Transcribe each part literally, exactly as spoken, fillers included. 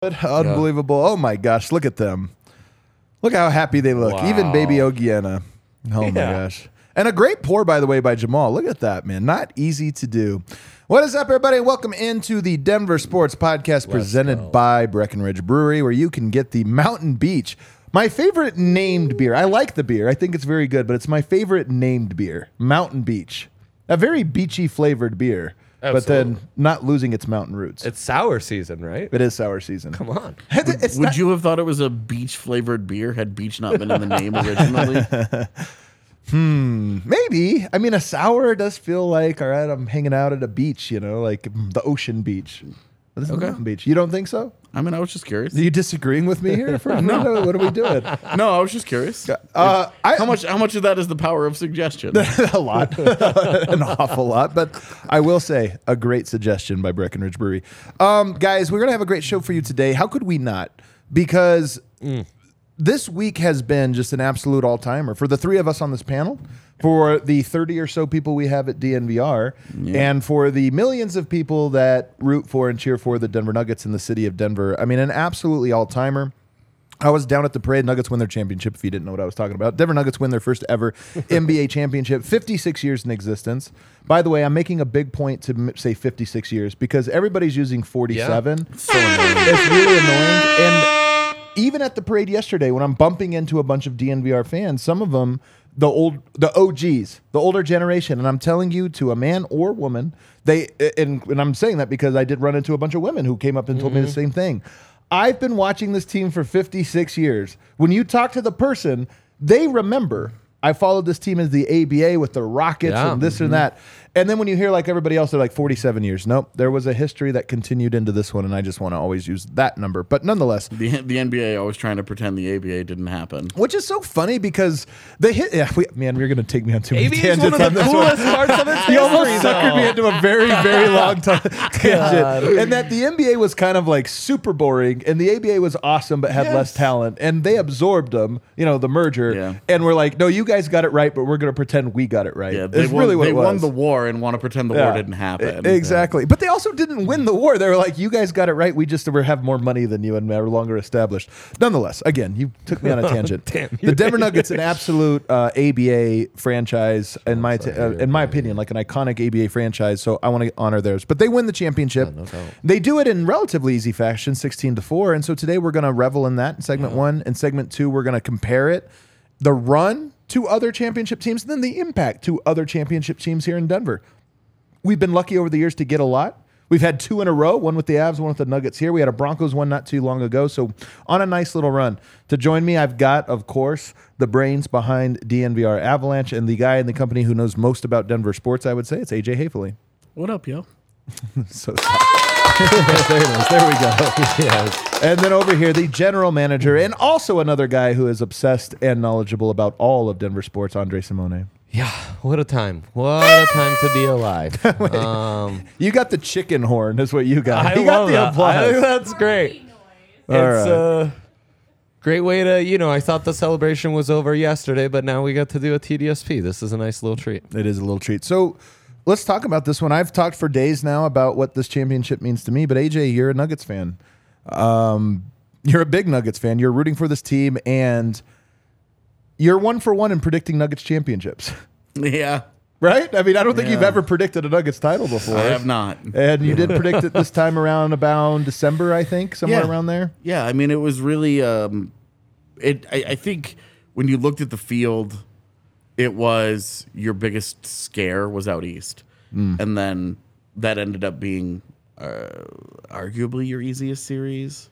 Unbelievable. Yeah. Oh, my gosh. Look at them. Look how happy they look. Wow. Even baby Ogiana. Oh, yeah. My gosh. And a great pour, by the way, by Jamal. Look at that, man. Not easy to do. What is up, everybody? Welcome into the Denver Sports Podcast Let's presented go. by Breckenridge Brewery, where you can get the Mountain Beach. My favorite named beer. I like the beer. I think it's very good, but it's my favorite named beer, Mountain Beach. A very beachy flavored beer. Absolutely. But then not losing its mountain roots. It's sour season, right? It is sour season. Come on. Would, would you have thought it was a beach-flavored beer had beach not been in the name originally? hmm. Maybe. I mean, a sour does feel like, all right, I'm hanging out at a beach, you know, like the ocean beach. But this okay. is mountain beach. You don't think so? I mean, I was just curious. Are you disagreeing with me here? For no. What are we doing? No, I was just curious. Uh, I, how much How much of that is the power of suggestion? A lot. An awful lot. But I will say, a great suggestion by Breckenridge Brewery. Um, guys, we're going to have a great show for you today. How could we not? Because mm. this week has been just an absolute all-timer for the three of us on this panel, for the thirty or so people we have at D N V R, yeah. and for the millions of people that root for and cheer for the Denver Nuggets in the city of Denver. I mean, an absolutely all-timer. I was down at the parade. Nuggets win their championship, if you didn't know what I was talking about. Denver Nuggets win their first ever N B A championship, fifty-six years in existence. By the way, I'm making a big point to m- say fifty-six years because everybody's using forty-seven. Yeah. So it's really annoying. And even at the parade yesterday, when I'm bumping into a bunch of D N V R fans, some of them, the old, the O Gs, the older generation, and I'm telling you, to a man or woman, they and, and I'm saying that because I did run into a bunch of women who came up and told mm-hmm. me the same thing. I've been watching this team for fifty-six years. When you talk to the person, they remember. I followed this team as the A B A with the Rockets yeah. and this mm-hmm. and that. And then when you hear like everybody else, they're like forty-seven years. Nope, there was a history that continued into this one, and I just want to always use that number. But nonetheless. The, the N B A always trying to pretend the A B A didn't happen. Which is so funny because they hit. Yeah, we, man, we're going to take me on too many tangents on this one. A B A is one of the coolest parts of it. You almost suckered me into a very, very long t- tangent. And that the N B A was kind of like super boring, and the A B A was awesome but had yes. less talent. And they absorbed them, you know, the merger, yeah. and were like, no, you guys got it right, but we're going to pretend we got it right. Yeah, they won, really what they it was. won the war. And want to pretend the yeah, war didn't happen. Exactly. But they also didn't win the war. They were like, you guys got it right. We just were, have more money than you and we're longer established. Nonetheless, again, you took me on a tangent. Damn, the Denver Nuggets, an absolute uh, A B A franchise, in my t- uh, in my opinion, like an iconic A B A franchise, so I want to honor theirs. But they win the championship. Yeah, no they do it in relatively easy fashion, sixteen to four, and so today we're going to revel in that in segment yeah. one. In segment two, we're going to compare it, the run to other championship teams, and then the impact to other championship teams here in Denver. We've been lucky over the years to get a lot. We've had two in a row, one with the Avs, one with the Nuggets here. We had a Broncos one not too long ago, so on a nice little run. To join me, I've got, of course, the brains behind D N V R Avalanche and the guy in the company who knows most about Denver sports, I would say. It's A J Haefeli. What up, yo? So sorry. There it is. There we go. Yes. And then over here, the general manager and also another guy who is obsessed and knowledgeable about all of Denver sports, Andre Simone. Yeah, what a time. What a time to be alive. Wait, um, you got the chicken horn is what you got. I he love got the applause. That. I think that's great. All it's right. uh Great way to, you know, I thought the celebration was over yesterday, but now we got to do a T D S P. This is a nice little treat. It is a little treat. So let's talk about this one. I've talked for days now about what this championship means to me, but A J, you're a Nuggets fan. Um, you're a big Nuggets fan. You're rooting for this team, and you're one for one in predicting Nuggets championships. Yeah. Right? I mean, I don't think yeah. you've ever predicted a Nuggets title before. I have not. And you did predict it this time around about December, I think, somewhere yeah. around there. Yeah, I mean, it was really um, it. I, I think when you looked at the field, it was your biggest scare was out east. Mm. And then that ended up being uh, arguably your easiest series.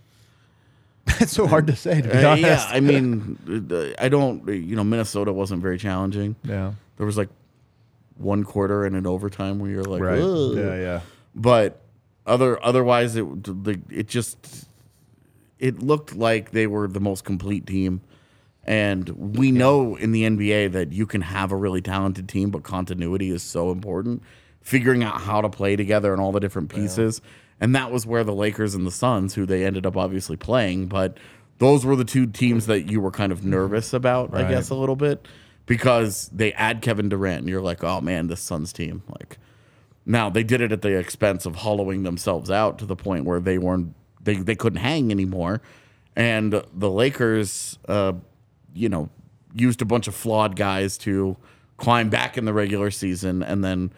It's so hard to say, to be uh, honest. Yeah, I mean, I don't, you know, Minnesota wasn't very challenging. Yeah. There was like one quarter and an overtime where you're like, right. Ugh. Yeah, yeah. But other otherwise, it it just, it looked like they were the most complete team. And we yeah. know in the N B A that you can have a really talented team, but continuity is so important. Figuring out how to play together and all the different pieces. Yeah. And that was where the Lakers and the Suns, who they ended up obviously playing, but those were the two teams that you were kind of nervous about, right. I guess, a little bit, because they add Kevin Durant, and you're like, oh, man, this Suns team. Like, now, they did it at the expense of hollowing themselves out to the point where they weren't they, they couldn't hang anymore. And the Lakers, uh, you know, used a bunch of flawed guys to climb back in the regular season, and then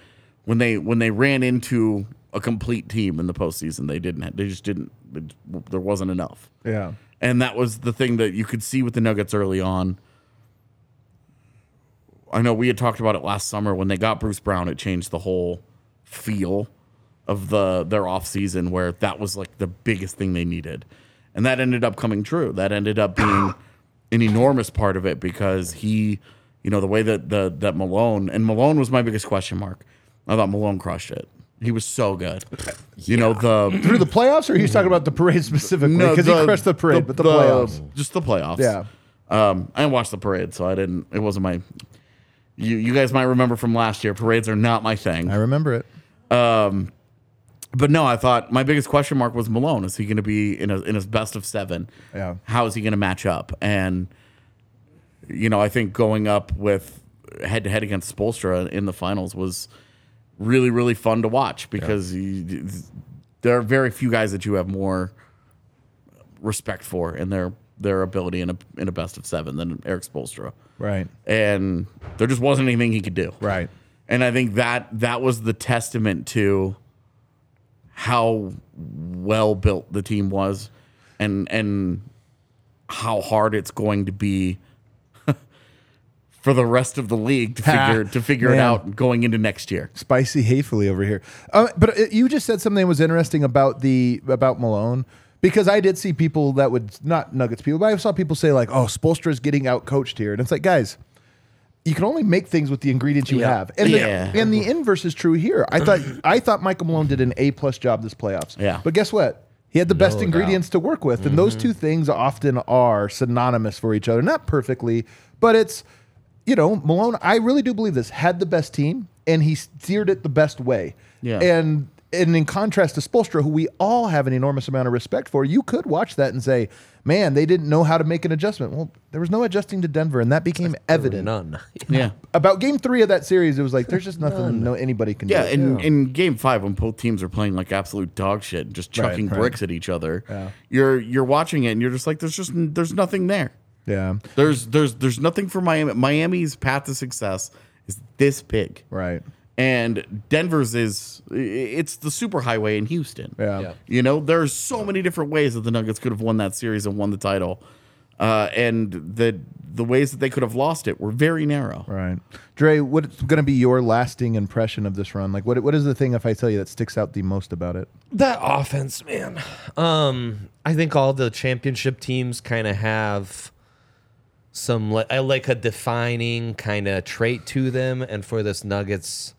when they when they ran into a complete team in the postseason, they didn't. They just didn't. There wasn't enough. Yeah, and that was the thing that you could see with the Nuggets early on. I know we had talked about it last summer when they got Bruce Brown. It changed the whole feel of the their offseason, where that was like the biggest thing they needed, and that ended up coming true. That ended up being an enormous part of it, because he, you know, the way that the that Malone and Malone was my biggest question mark. I thought Malone crushed it. He was so good. You yeah. know, the through the playoffs, or he was talking about the parade specifically? Because no, he crushed the parade, the, but the, the playoffs. Just the playoffs. Yeah. Um, I didn't watch the parade, so I didn't it wasn't my you you guys might remember from last year, parades are not my thing. I remember it. Um but no, I thought my biggest question mark was Malone. Is he gonna be in a in his best of seven? Yeah. How is he gonna match up? And you know, I think going up with head to head against Spolstra in the finals was really, really fun to watch, because yeah. you, there are very few guys that you have more respect for in their their ability in a in a best of seven than Eric Spolstra. Right. And there just wasn't anything he could do. Right. And I think that that was the testament to how well built the team was, and and how hard it's going to be for the rest of the league to figure to figure it out going into next year. Spicy hatefully over here. Uh, but it, you just said something that was interesting about the about Malone, because I did see people that would, not Nuggets people, but I saw people say like, oh, Spolstra's getting out-coached here. And it's like, guys, you can only make things with the ingredients you yeah. have. And, yeah. the, and the inverse is true here. I thought I thought Michael Malone did an A-plus job this playoffs. Yeah. But guess what? He had the best no ingredients doubt. to work with. Mm-hmm. And those two things often are synonymous for each other. Not perfectly, but it's, you know, Malone, I really do believe this, had the best team, and he steered it the best way. Yeah. And and in contrast to Spolstra, who we all have an enormous amount of respect for, you could watch that and say, man, they didn't know how to make an adjustment. Well, there was no adjusting to Denver, and that became there evident. None. Yeah. About game three of that series, it was like, there's just nothing none. no anybody can yeah, do. And, yeah, in game five, when both teams are playing like absolute dog shit, just chucking right, right. bricks at each other, yeah. you're you're watching it, and you're just like, there's just there's nothing there. Yeah, there's there's there's nothing for Miami. Miami's path to success is this big, right? And Denver's is it's the superhighway in Houston. Yeah, yeah. You know, there's so many different ways that the Nuggets could have won that series and won the title, uh, and the the ways that they could have lost it were very narrow. Right, Dre, what's going to be your lasting impression of this run? Like, what what is the thing, if I tell you, that sticks out the most about it? That offense, man. Um, I think all the championship teams kind of have some like I like a defining kind of trait to them, and for this Nuggets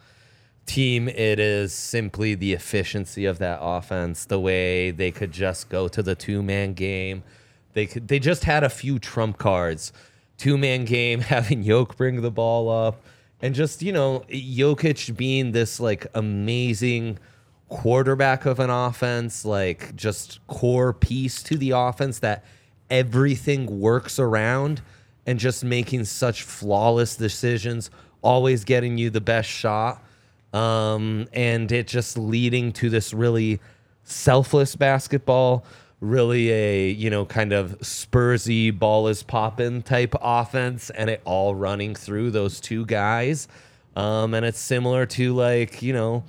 team, it is simply the efficiency of that offense. The way they could just go to the two-man game, they could they just had a few trump cards. Two-man game, having Jokic bring the ball up, and just, you know, Jokic being this like amazing quarterback of an offense, like just core piece to the offense that everything works around. And just making such flawless decisions, always getting you the best shot, um, and it just leading to this really selfless basketball, really a, you know, kind of Spursy ball is poppin' type offense, and it all running through those two guys. Um, and it's similar to, like, you know,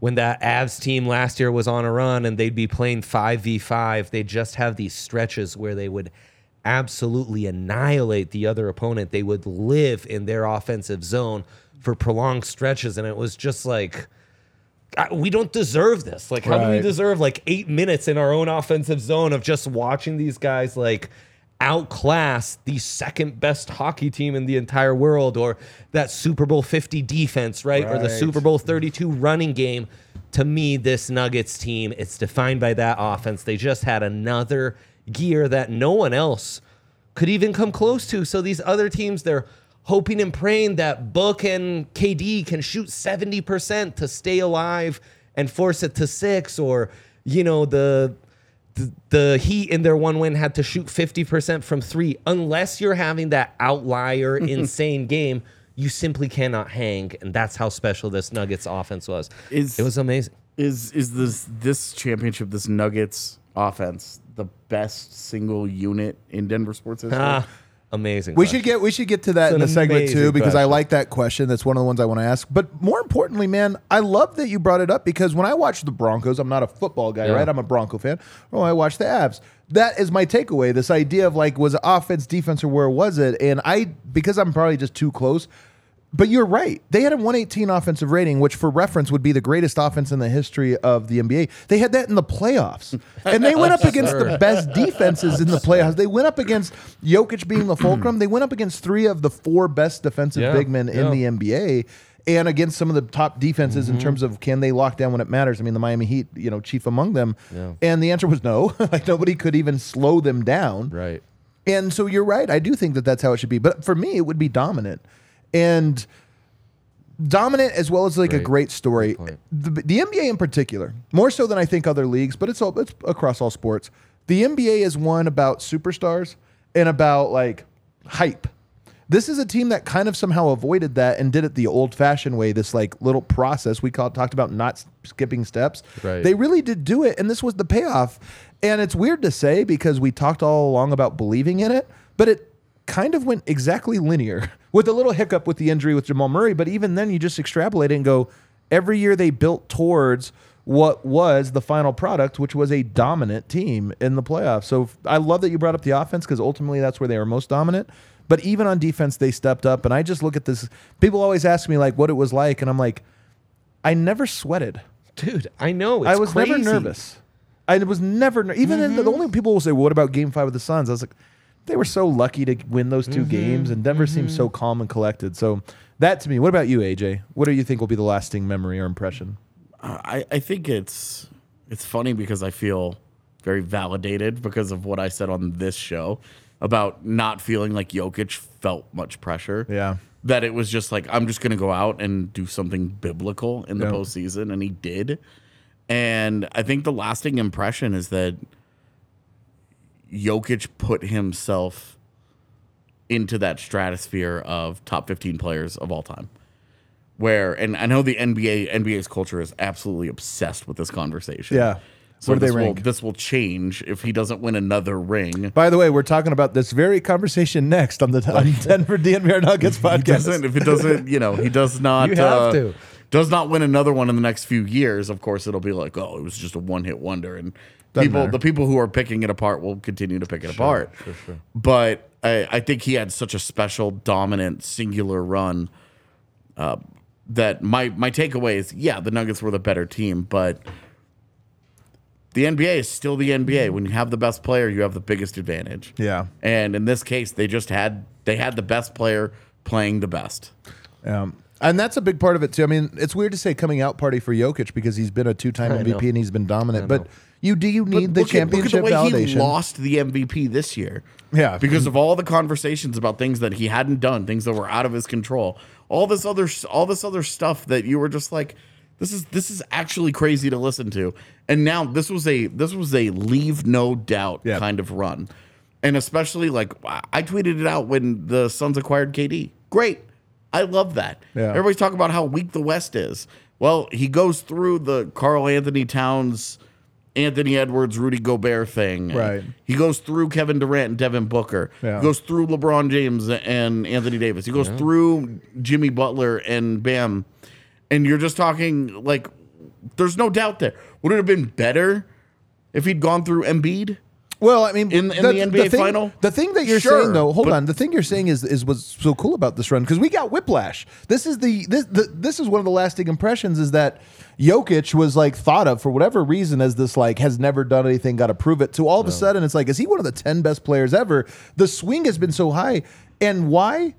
when that Avs team last year was on a run and they'd be playing five v five, they just have these stretches where they would absolutely annihilate the other opponent. They would live in their offensive zone for prolonged stretches. And it was just like, I, we don't deserve this. Like, how right. do we deserve like eight minutes in our own offensive zone of just watching these guys like outclass the second best hockey team in the entire world, or that Super Bowl fifty defense, right? right. Or the Super Bowl thirty-two running game. To me, this Nuggets team, it's defined by that offense. They just had another gear that no one else could even come close to. So these other teams, they're hoping and praying that Book and K D can shoot seventy percent to stay alive and force it to six, or, you know, the the, the Heat in their one win had to shoot fifty percent from three. Unless you're having that outlier insane game, you simply cannot hang, and that's how special this Nuggets offense was. Is, it was amazing. Is is this this championship, this Nuggets offense, the best single unit in Denver sports history? Ah. Amazing. We question. should get we should get to that it's in the segment too, because question. I like that question. That's one of the ones I want to ask. But more importantly, man, I love that you brought it up, because when I watch the Broncos, I'm not a football guy, yeah. right? I'm a Bronco fan. Oh, I watch the Avs. That is my takeaway. This idea of like, was it offense, defense, or where was it? And I, because I'm probably just too close. But you're right. They had a one eighteen offensive rating, which for reference would be the greatest offense in the history of the N B A. They had that in the playoffs. And they went up against the best defenses in the playoffs. They went up against Jokic being the fulcrum. They went up against three of the four best defensive yeah, big men yeah. in the N B A, and against some of the top defenses mm-hmm. in terms of can they lock down when it matters. I mean, the Miami Heat, you know, chief among them. Yeah. And the answer was no. Like, nobody could even slow them down. Right. And so you're right. I do think that that's how it should be. But for me, it would be dominant. And dominant as well as like great. a great story. Great the, the N B A in particular, more so than I think other leagues, but it's all it's across all sports. The N B A is one about superstars and about like hype. This is a team that kind of somehow avoided that and did it the old-fashioned way, this like little process. We call, talked about not skipping steps. Right. They really did do it, and this was the payoff. And it's weird to say because we talked all along about believing in it, but it kind of went exactly linear with a little hiccup with the injury with Jamal Murray. But even then, you just extrapolate it and go, every year they built towards what was the final product, which was a dominant team in the playoffs. So I love that you brought up the offense, because ultimately that's where they were most dominant. But even on defense, they stepped up. And I just look at this. People always ask me like what it was like. And I'm like, I never sweated. Dude, I know. It's I was crazy. never nervous. I was never nervous. Even mm-hmm. in the, the only people will say, well, what about game five of the Suns? I was like, they were so lucky to win those two mm-hmm. games, and Denver mm-hmm. seems so calm and collected. So that to me. What about you, A J? What do you think will be the lasting memory or impression? Uh, I, I think it's it's funny because I feel very validated because of what I said on this show about not feeling like Jokic felt much pressure. Yeah. That it was just like, I'm just going to go out and do something biblical in the yeah. postseason, and he did. And I think the lasting impression is that Jokic put himself into that stratosphere of top fifteen players of all time. Where, and I know the N B A, N B A's culture is absolutely obsessed with this conversation. Yeah. So Where do this, they rank? Will, this will change if he doesn't win another ring. By the way, we're talking about this very conversation next on the on Denver D N V R Nuggets podcast. If it doesn't, you know, he does not. You have uh, to. Does not win another one in the next few years. Of course, it'll be like, oh, it was just a one-hit wonder, and Doesn't people, matter. the people who are picking it apart will continue to pick it sure, apart. Sure, sure. But I, I think he had such a special, dominant, singular run uh, that my my takeaway is, yeah, the Nuggets were the better team, but the N B A is still the N B A. When you have the best player, you have the biggest advantage. Yeah, and in this case, they just had they had the best player playing the best. Um. And that's a big part of it, too. I mean, it's weird to say coming out party for Jokic because he's been a two-time M V P and he's been dominant. But you do you need the championship validation. Look at the way he lost the M V P this year. Yeah. Because of all the conversations about things that he hadn't done, things that were out of his control, all this other all this other stuff that you were just like, this is this is actually crazy to listen to. And now this was a this was a leave no doubt yeah. kind of run. And especially, like, I tweeted it out when the Suns acquired K D. Great. I love that. Yeah. Everybody's talking about how weak the West is. Well, he goes through the Karl Anthony Towns Anthony Edwards, Rudy Gobert thing. Right. He goes through Kevin Durant and Devin Booker. Yeah. He goes through LeBron James and Anthony Davis. He goes yeah. through Jimmy Butler and Bam. And you're just talking, like, there's no doubt there. Would it have been better if he'd gone through Embiid? Well, I mean, in, in the, the N B A the thing, final, the thing that you're sure, saying though, hold but, on, the thing you're saying is is what's so cool about this run, because we got whiplash. This is the this the, this is one of the lasting impressions, is that Jokic was like thought of for whatever reason as this like has never done anything, got to prove it. To all of no. a sudden, it's like, is he one of the ten best players ever? The swing has been so high, and why?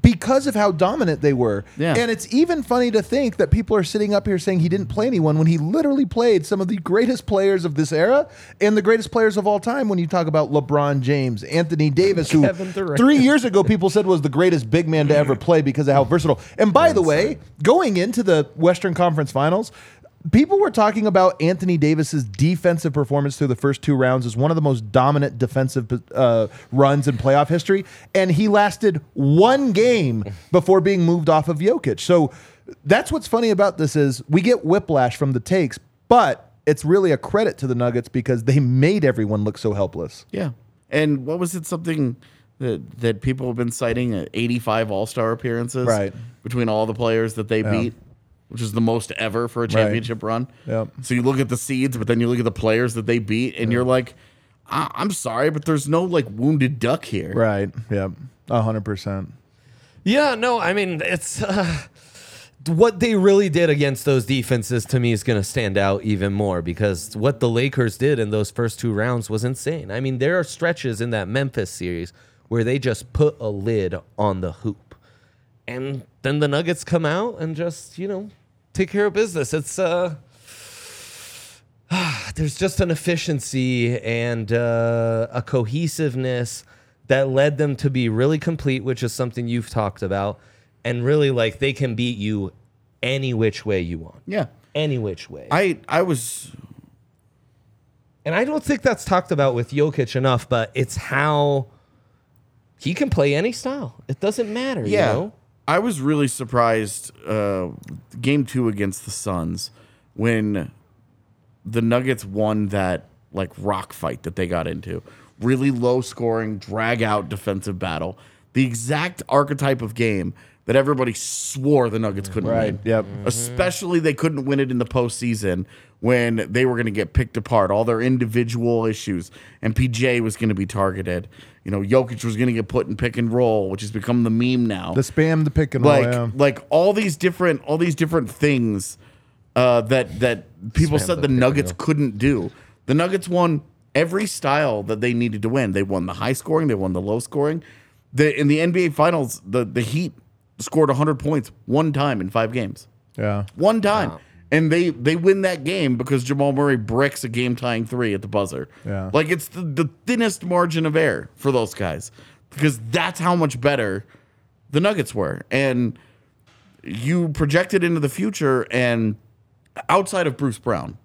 Because of how dominant they were. Yeah. And it's even funny to think that people are sitting up here saying he didn't play anyone when he literally played some of the greatest players of this era and the greatest players of all time when you talk about LeBron James, Anthony Davis, who three years ago people said was the greatest big man to ever play because of how versatile. And by the way, going into the Western Conference Finals, people were talking about Anthony Davis's defensive performance through the first two rounds as one of the most dominant defensive uh, runs in playoff history, and he lasted one game before being moved off of Jokic. So that's what's funny about this is we get whiplash from the takes, but it's really a credit to the Nuggets because they made everyone look so helpless. Yeah, and what was it, something that, that people have been citing, uh, eighty-five All-Star appearances right. between all the players that they yeah. beat? Which is the most ever for a championship right. run. Yep. So you look at the seeds, but then you look at the players that they beat, and yep. you're like, I- I'm sorry, but there's no, like, wounded duck here. Right, yeah, one hundred percent. Yeah, no, I mean, it's... Uh, what they really did against those defenses, to me, is going to stand out even more, because what the Lakers did in those first two rounds was insane. I mean, there are stretches in that Memphis series where they just put a lid on the hoop. And then the Nuggets come out and just, you know... take care of business. It's uh, ah, there's just an efficiency and uh, a cohesiveness that led them to be really complete, which is something you've talked about, and really like they can beat you any which way you want. Yeah, any which way. I I was, and I don't think that's talked about with Jokic enough, but it's how he can play any style. It doesn't matter. Yeah. You know? I was really surprised uh, game two against the Suns when the Nuggets won that like rock fight that they got into. Really low scoring, drag out defensive battle. The exact archetype of game that everybody swore the Nuggets couldn't right. win. Yep. Mm-hmm. Especially they couldn't win it in the postseason when they were going to get picked apart. All their individual issues. And P J was going to be targeted. You know, Jokic was going to get put in pick and roll, which has become the meme now. The spam, the pick and like, roll. Yeah. Like all these different, all these different things uh, that that people spam said the, the Nuggets couldn't do. The Nuggets won every style that they needed to win. They won the high scoring. They won the low scoring. The, in the N B A Finals, the, the Heat scored one hundred points one time in five games. Yeah. One time. Wow. And they, they win that game because Jamal Murray bricks a game-tying three at the buzzer. Yeah. Like, it's the, the thinnest margin of error for those guys because that's how much better the Nuggets were. And you project it into the future, and outside of Bruce Brown,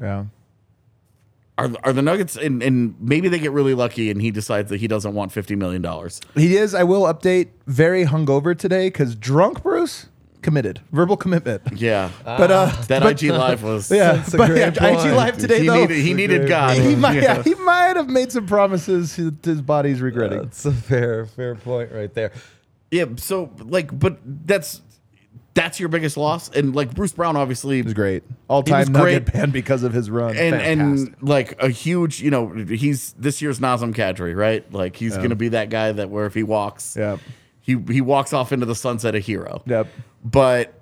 yeah, Are are the Nuggets, and, and maybe they get really lucky and he decides that he doesn't want fifty million dollars. He is, I will update, very hungover today because drunk Bruce committed. Verbal commitment. Yeah. Ah. But uh, that but, I G Live was... Yeah, that's a but, great yeah point. I G Live today, he though. Needed, he needed God. He might, yeah. he might have made some promises his body's regretting. That's a fair, fair point right there. Yeah, so, like, but that's... That's your biggest loss, and like Bruce Brown, obviously, is great, all time Nugget fan because of his run, and Fantastic. and like a huge, you know, he's this year's Nazem Kadri, right? Like he's yeah. gonna be that guy that where if he walks, yep. he he walks off into the sunset a hero. Yep. But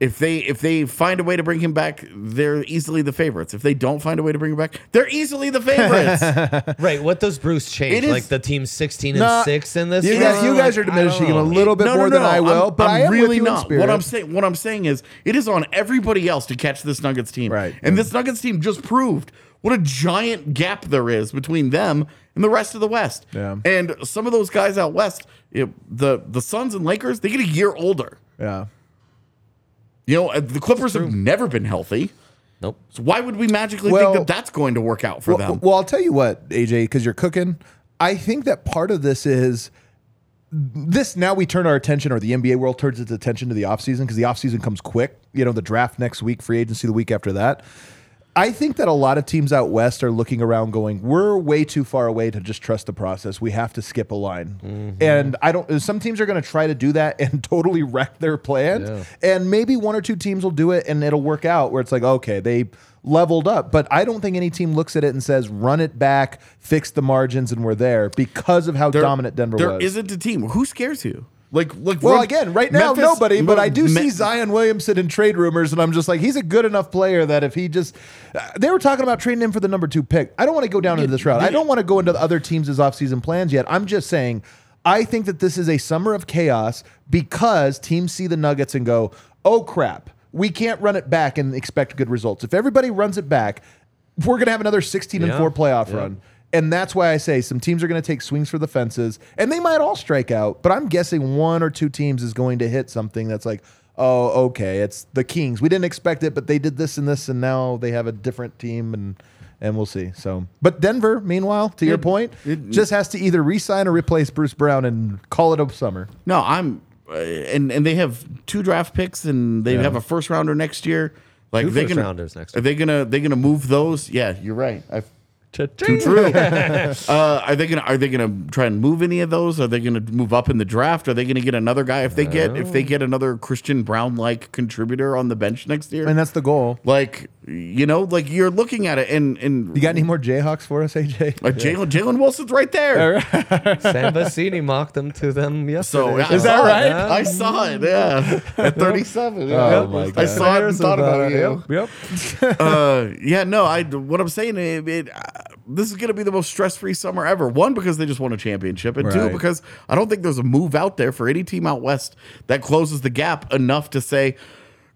if they if they find a way to bring him back, they're easily the favorites. If they don't find a way to bring him back, they're easily the favorites. Right? What does Bruce change? Is, like the team's sixteen nah, and six in this. You guys, you guys are diminishing him a little bit no, more no, no, than no. I will, I'm, but I'm I am really not. What I'm saying, what I'm saying is, it is on everybody else to catch this Nuggets team. Right. And mm. this Nuggets team just proved what a giant gap there is between them and the rest of the West. Yeah. And some of those guys out west, it, the the Suns and Lakers, they get a year older. Yeah. You know, the Clippers have never been healthy. Nope. So why would we magically well, think that that's going to work out for well, them? Well, I'll tell you what, A J, because you're cooking. I think that part of this is this. Now we turn our attention, or the N B A world turns its attention to the offseason because the offseason comes quick. You know, the draft next week, free agency the week after that. I think that a lot of teams out west are looking around going, we're way too far away to just trust the process. We have to skip a line. Mm-hmm. And I don't. Some teams are going to try to do that and totally wreck their plans. Yeah. And maybe one or two teams will do it and it'll work out where it's like, okay, they leveled up. But I don't think any team looks at it and says, run it back, fix the margins, and we're there because of how there, dominant Denver there was. There isn't a team. Who scares you? Like, like, well, again, right now, Memphis, nobody, but I do see Zion Williamson in trade rumors, and I'm just like, he's a good enough player that if he just... Uh, they were talking about trading him for the number two pick. I don't want to go down into this route. I don't want to go into the other teams' offseason plans yet. I'm just saying, I think that this is a summer of chaos because teams see the Nuggets and go, oh, crap, we can't run it back and expect good results. If everybody runs it back, we're going to have another sixteen and four yeah. playoff yeah. run. And that's why I say some teams are going to take swings for the fences, and they might all strike out, but I'm guessing one or two teams is going to hit something that's like, oh, okay, it's the Kings. We didn't expect it, but they did this and this, and now they have a different team, and and we'll see. So, but Denver, meanwhile, to it, your point, it, just has to either re-sign or replace Bruce Brown and call it a summer. No, I'm uh, – and and they have two draft picks, and they yeah. have a first-rounder next year. Like, two first-rounders next year. Are they going to move those? Yeah, you're right. I've Too true. uh, are they gonna Are they gonna try and move any of those? Are they gonna move up in the draft? Are they gonna get another guy if they get know. if they get another Christian Brown like contributor on the bench next year? And that's the goal. Like you know, like you're looking at it, and and you got any more Jayhawks for us, A J? Uh, Jalen Jalen Wilson's right there. Sam Vecini mocked them to them yesterday. So, is that right? That? I saw it. Yeah, at thirty-seven. Yeah. Oh my God. I saw it and thought about it. Yep. yep. uh, yeah. No. I. What I'm saying. It. it I, This is going to be the most stress-free summer ever. One, because they just won a championship. And right. two, because I don't think there's a move out there for any team out west that closes the gap enough to say,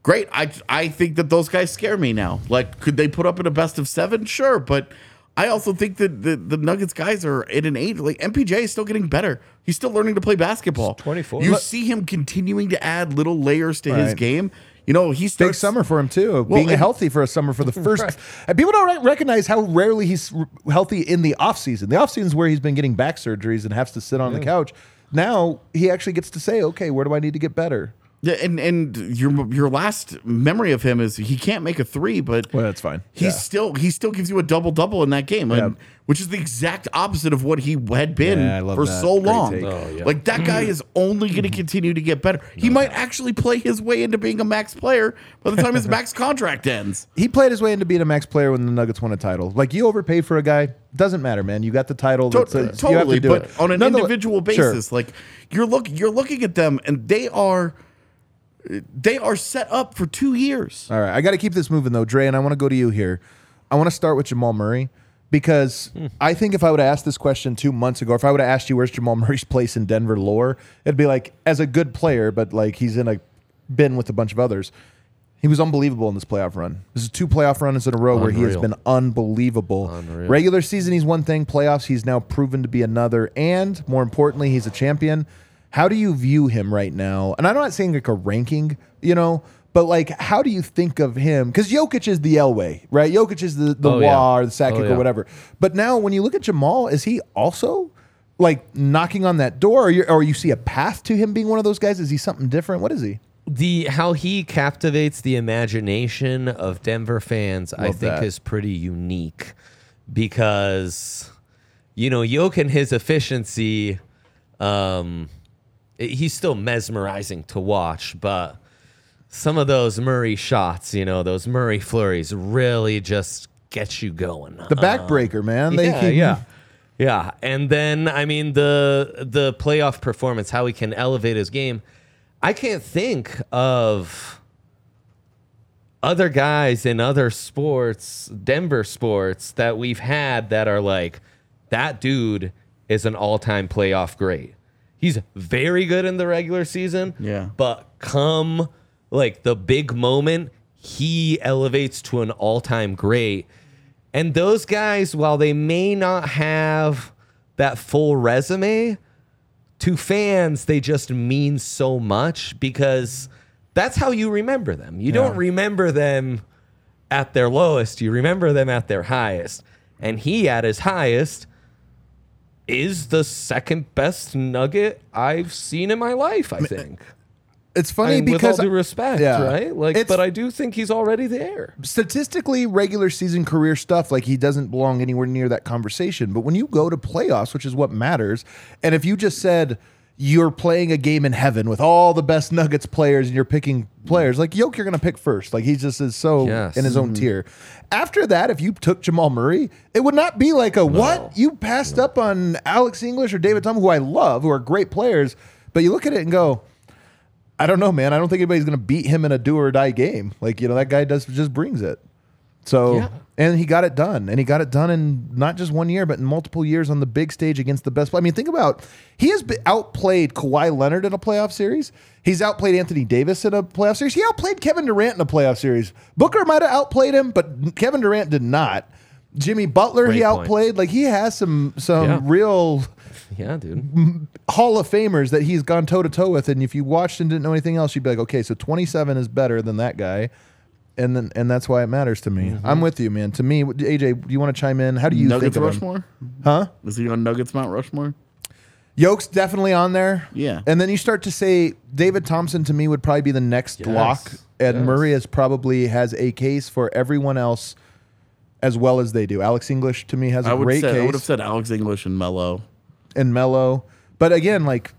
great, I I think that those guys scare me now. Like, could they put up in a best of seven? Sure. But I also think that the, the Nuggets guys are at an age. Like, M P J is still getting better. He's still learning to play basketball. He's twenty-four. You see him continuing to add little layers to right. his game. You know, he starts... Big summer for him, too. Well, Being and, healthy for a summer for the first... Right. And people don't recognize how rarely he's healthy in the offseason. The offseason is where he's been getting back surgeries and has to sit on yeah. the couch. Now, he actually gets to say, okay, where do I need to get better? Yeah, and, and your your last memory of him is he can't make a three, but... Well, that's fine. He's yeah. still He still gives you a double-double in that game, yeah. and, which is the exact opposite of what he had been yeah, for that. so long. Oh, yeah. Like, that guy is only going to continue to get better. He no. might actually play his way into being a max player by the time his max contract ends. He played his way into being a max player when the Nuggets won a title. Like, you overpaid for a guy. Doesn't matter, man. You got the title. To- that's a, totally, you have to do but it. on an None individual the, basis. Sure. Like, you're, look, you're looking at them, and they are... They are set up for two years. All right. I got to keep this moving, though, Dre, and I want to go to you here. I want to start with Jamal Murray because mm. I think if I would have asked this question two months ago, if I would have asked you where's Jamal Murray's place in Denver lore, it'd be like as a good player, but like he's in a bin with a bunch of others. He was unbelievable in this playoff run. This is two playoff runs in a row Unreal. where he has been unbelievable. Unreal. Regular season, he's one thing. Playoffs, he's now proven to be another. And more importantly, he's a champion. How do you view him right now? And I'm not saying like a ranking, you know, but like how do you think of him? Because Jokic is the Elway, right? Jokic is the, the oh, Wah yeah. or the Sakic oh, yeah. or whatever. But now when you look at Jamal, is he also like knocking on that door? Or, you're, or you see a path to him being one of those guys? Is he something different? What is he? The How he captivates the imagination of Denver fans, Love I think that. is pretty unique because, you know, Jokic and his efficiency... um He's still mesmerizing to watch, but some of those Murray shots, you know, those Murray flurries really just get you going. The backbreaker, um, man. They yeah, can... yeah. Yeah. And then, I mean, the the playoff performance, how he can elevate his game. I can't think of other guys in other sports, Denver sports, that we've had that are like, that dude is an all-time playoff great. He's very good in the regular season, yeah. but come like the big moment, he elevates to an all-time great. And those guys, while they may not have that full resume, to fans, they just mean so much because that's how you remember them. You yeah. don't remember them at their lowest. You remember them at their highest. And he at his highest is the second best Nugget I've seen in my life, I think. It's funny I mean, because with all due respect, yeah. right? Like, it's, but I do think he's already there. Statistically, regular season career stuff, like he doesn't belong anywhere near that conversation. But when you go to playoffs, which is what matters, and if you just said you're playing a game in heaven with all the best Nuggets players and you're picking players, like Jokic, you're going to pick first. Like he just is so yes. in his own mm-hmm. tier. After that, if you took Jamal Murray, it would not be like a no. what? You passed no. up on Alex English or David Thompson, who I love, who are great players. But you look at it and go, I don't know, man. I don't think anybody's going to beat him in a do or die game. Like, you know, that guy does just brings it. So, yeah. and he got it done. And he got it done in not just one year, but in multiple years on the big stage against the best. I mean, think about, he has outplayed Kawhi Leonard in a playoff series. He's outplayed Anthony Davis in a playoff series. He outplayed Kevin Durant in a playoff series. Booker might have outplayed him, but Kevin Durant did not. Jimmy Butler, Great he outplayed. Point. Like, he has some some yeah. real... Yeah, dude. Hall of Famers that he's gone toe-to-toe with, and if you watched and didn't know anything else, you'd be like, okay, so twenty-seven is better than that guy, and then and that's why it matters to me. Mm-hmm. I'm with you, man. To me, A J, do you want to chime in? How do you Nuggets think of Rushmore? Him? Huh? Is he on Nuggets Mount Rushmore? Yoke's definitely on there. Yeah. And then you start to say David Thompson, to me, would probably be the next yes. lock, and yes. Murray is probably has a case for everyone else as well as they do. Alex English, to me, has a I would great say, case. I would have said Alex English and Melo. And Melo. But again, like,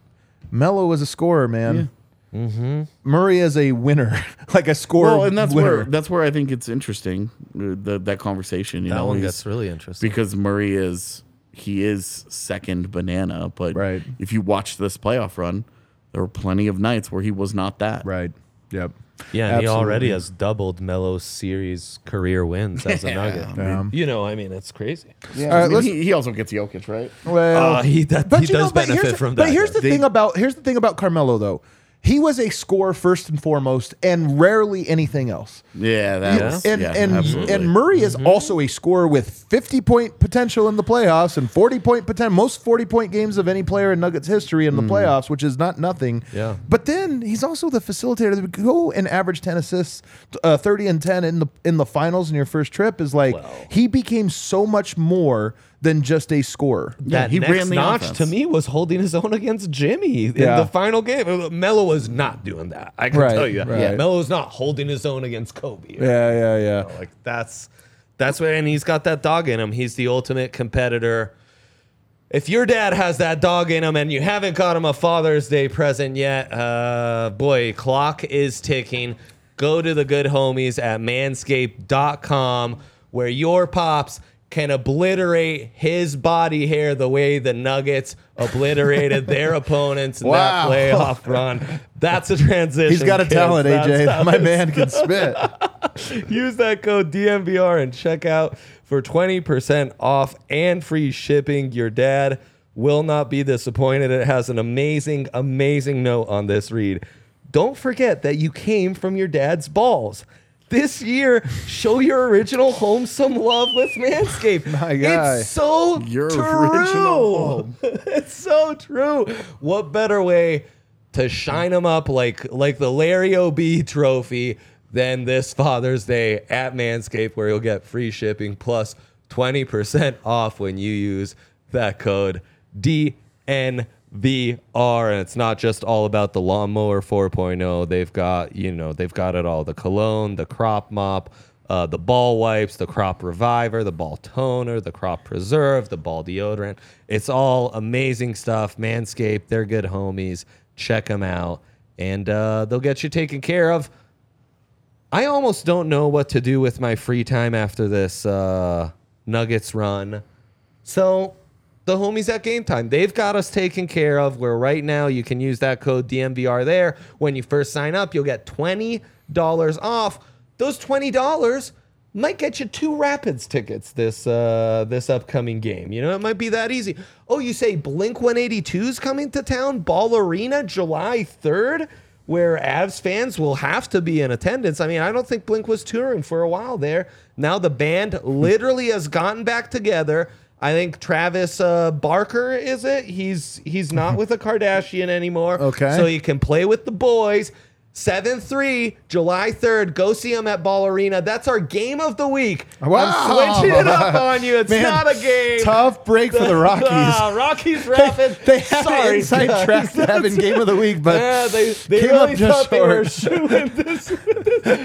Melo was a scorer, man. Yeah. Mm-hmm. Murray is a winner, like a scorer. Well, and that's winner. where that's where I think it's interesting, the, that conversation. You that know, one gets really interesting. Because Murray is, he is second banana. But right. if you watch this playoff run, there were plenty of nights where he was not that. Right. Yep. Yeah, and he already has doubled Melo's series career wins as a Nugget. Yeah, I mean, you know, I mean, it's crazy. Yeah, right, I mean, he, he also gets Jokic, right? Well, uh, he, that, he does know, benefit from that. But here's the, thing about, here's the thing about Carmelo, though. He was a scorer first and foremost and rarely anything else. Yeah, that's yeah. And, yeah, and, absolutely. And Murray is mm-hmm. also a scorer with fifty-point potential in the playoffs and forty-point potential, most forty-point games of any player in Nuggets history in the mm. playoffs, which is not nothing. Yeah. But then he's also the facilitator that would go and average ten assists, uh, thirty and ten in the in the finals in your first trip is like wow. he became so much more than just a scorer. Yeah, that he next ran the notch offense. To me was holding his own against Jimmy in yeah. the final game. Melo was not doing that. I can right, tell you that. Right. Yeah, Melo was not holding his own against Kobe. Right? Yeah, yeah, yeah. You know, like that's that's where, and he's got that dog in him. He's the ultimate competitor. If your dad has that dog in him and you haven't got him a Father's Day present yet, uh, boy, clock is ticking. Go to the good homies at manscaped dot com where your pops can obliterate his body hair the way the Nuggets obliterated their opponents in wow. that playoff run. That's a transition. He's got a talent, A J. That's My man can spit. Use that code D N V R and check out for twenty percent off and free shipping. Your dad will not be disappointed. It has an amazing, amazing note on this read. Don't forget that you came from your dad's balls. This year, show your original home some love with Manscaped. My guy. It's so your true. Original home. It's so true. What better way to shine them up like, like the Larry O B trophy than this Father's Day at Manscaped, where you'll get free shipping plus twenty percent off when you use that code D N V R. And it's not just all about the lawnmower four point oh. They've got, you know, they've got it all. The cologne, the crop mop, uh, the ball wipes, the crop reviver, the ball toner, the crop preserve, the ball deodorant. It's all amazing stuff. Manscaped, they're good homies. Check them out, and uh, they'll get you taken care of. I almost don't know what to do with my free time after this uh, Nuggets run. So... the homies at Game Time, they've got us taken care of, where right now you can use that code D N V R there. When you first sign up, you'll get twenty dollars off. Those twenty dollars might get you two Rapids tickets this uh, this upcoming game. You know, it might be that easy. Oh, you say Blink one eighty-two's coming to town, Ball Arena, July third, where Avs fans will have to be in attendance. I mean, I don't think Blink was touring for a while there. Now the band literally has gotten back together. I think Travis uh, Barker is it? He's he's not with a Kardashian anymore. Okay. So he can play with the boys. seven three, July third. Go see them at Ball Arena. That's our game of the week. Wow. I'm switching it up on you. It's Man, not a game. Tough break for the Rockies. Uh, Rockies rapping. They, they had Sorry, inside guys. track to having game of the week, but yeah, they, they came really up just short. This,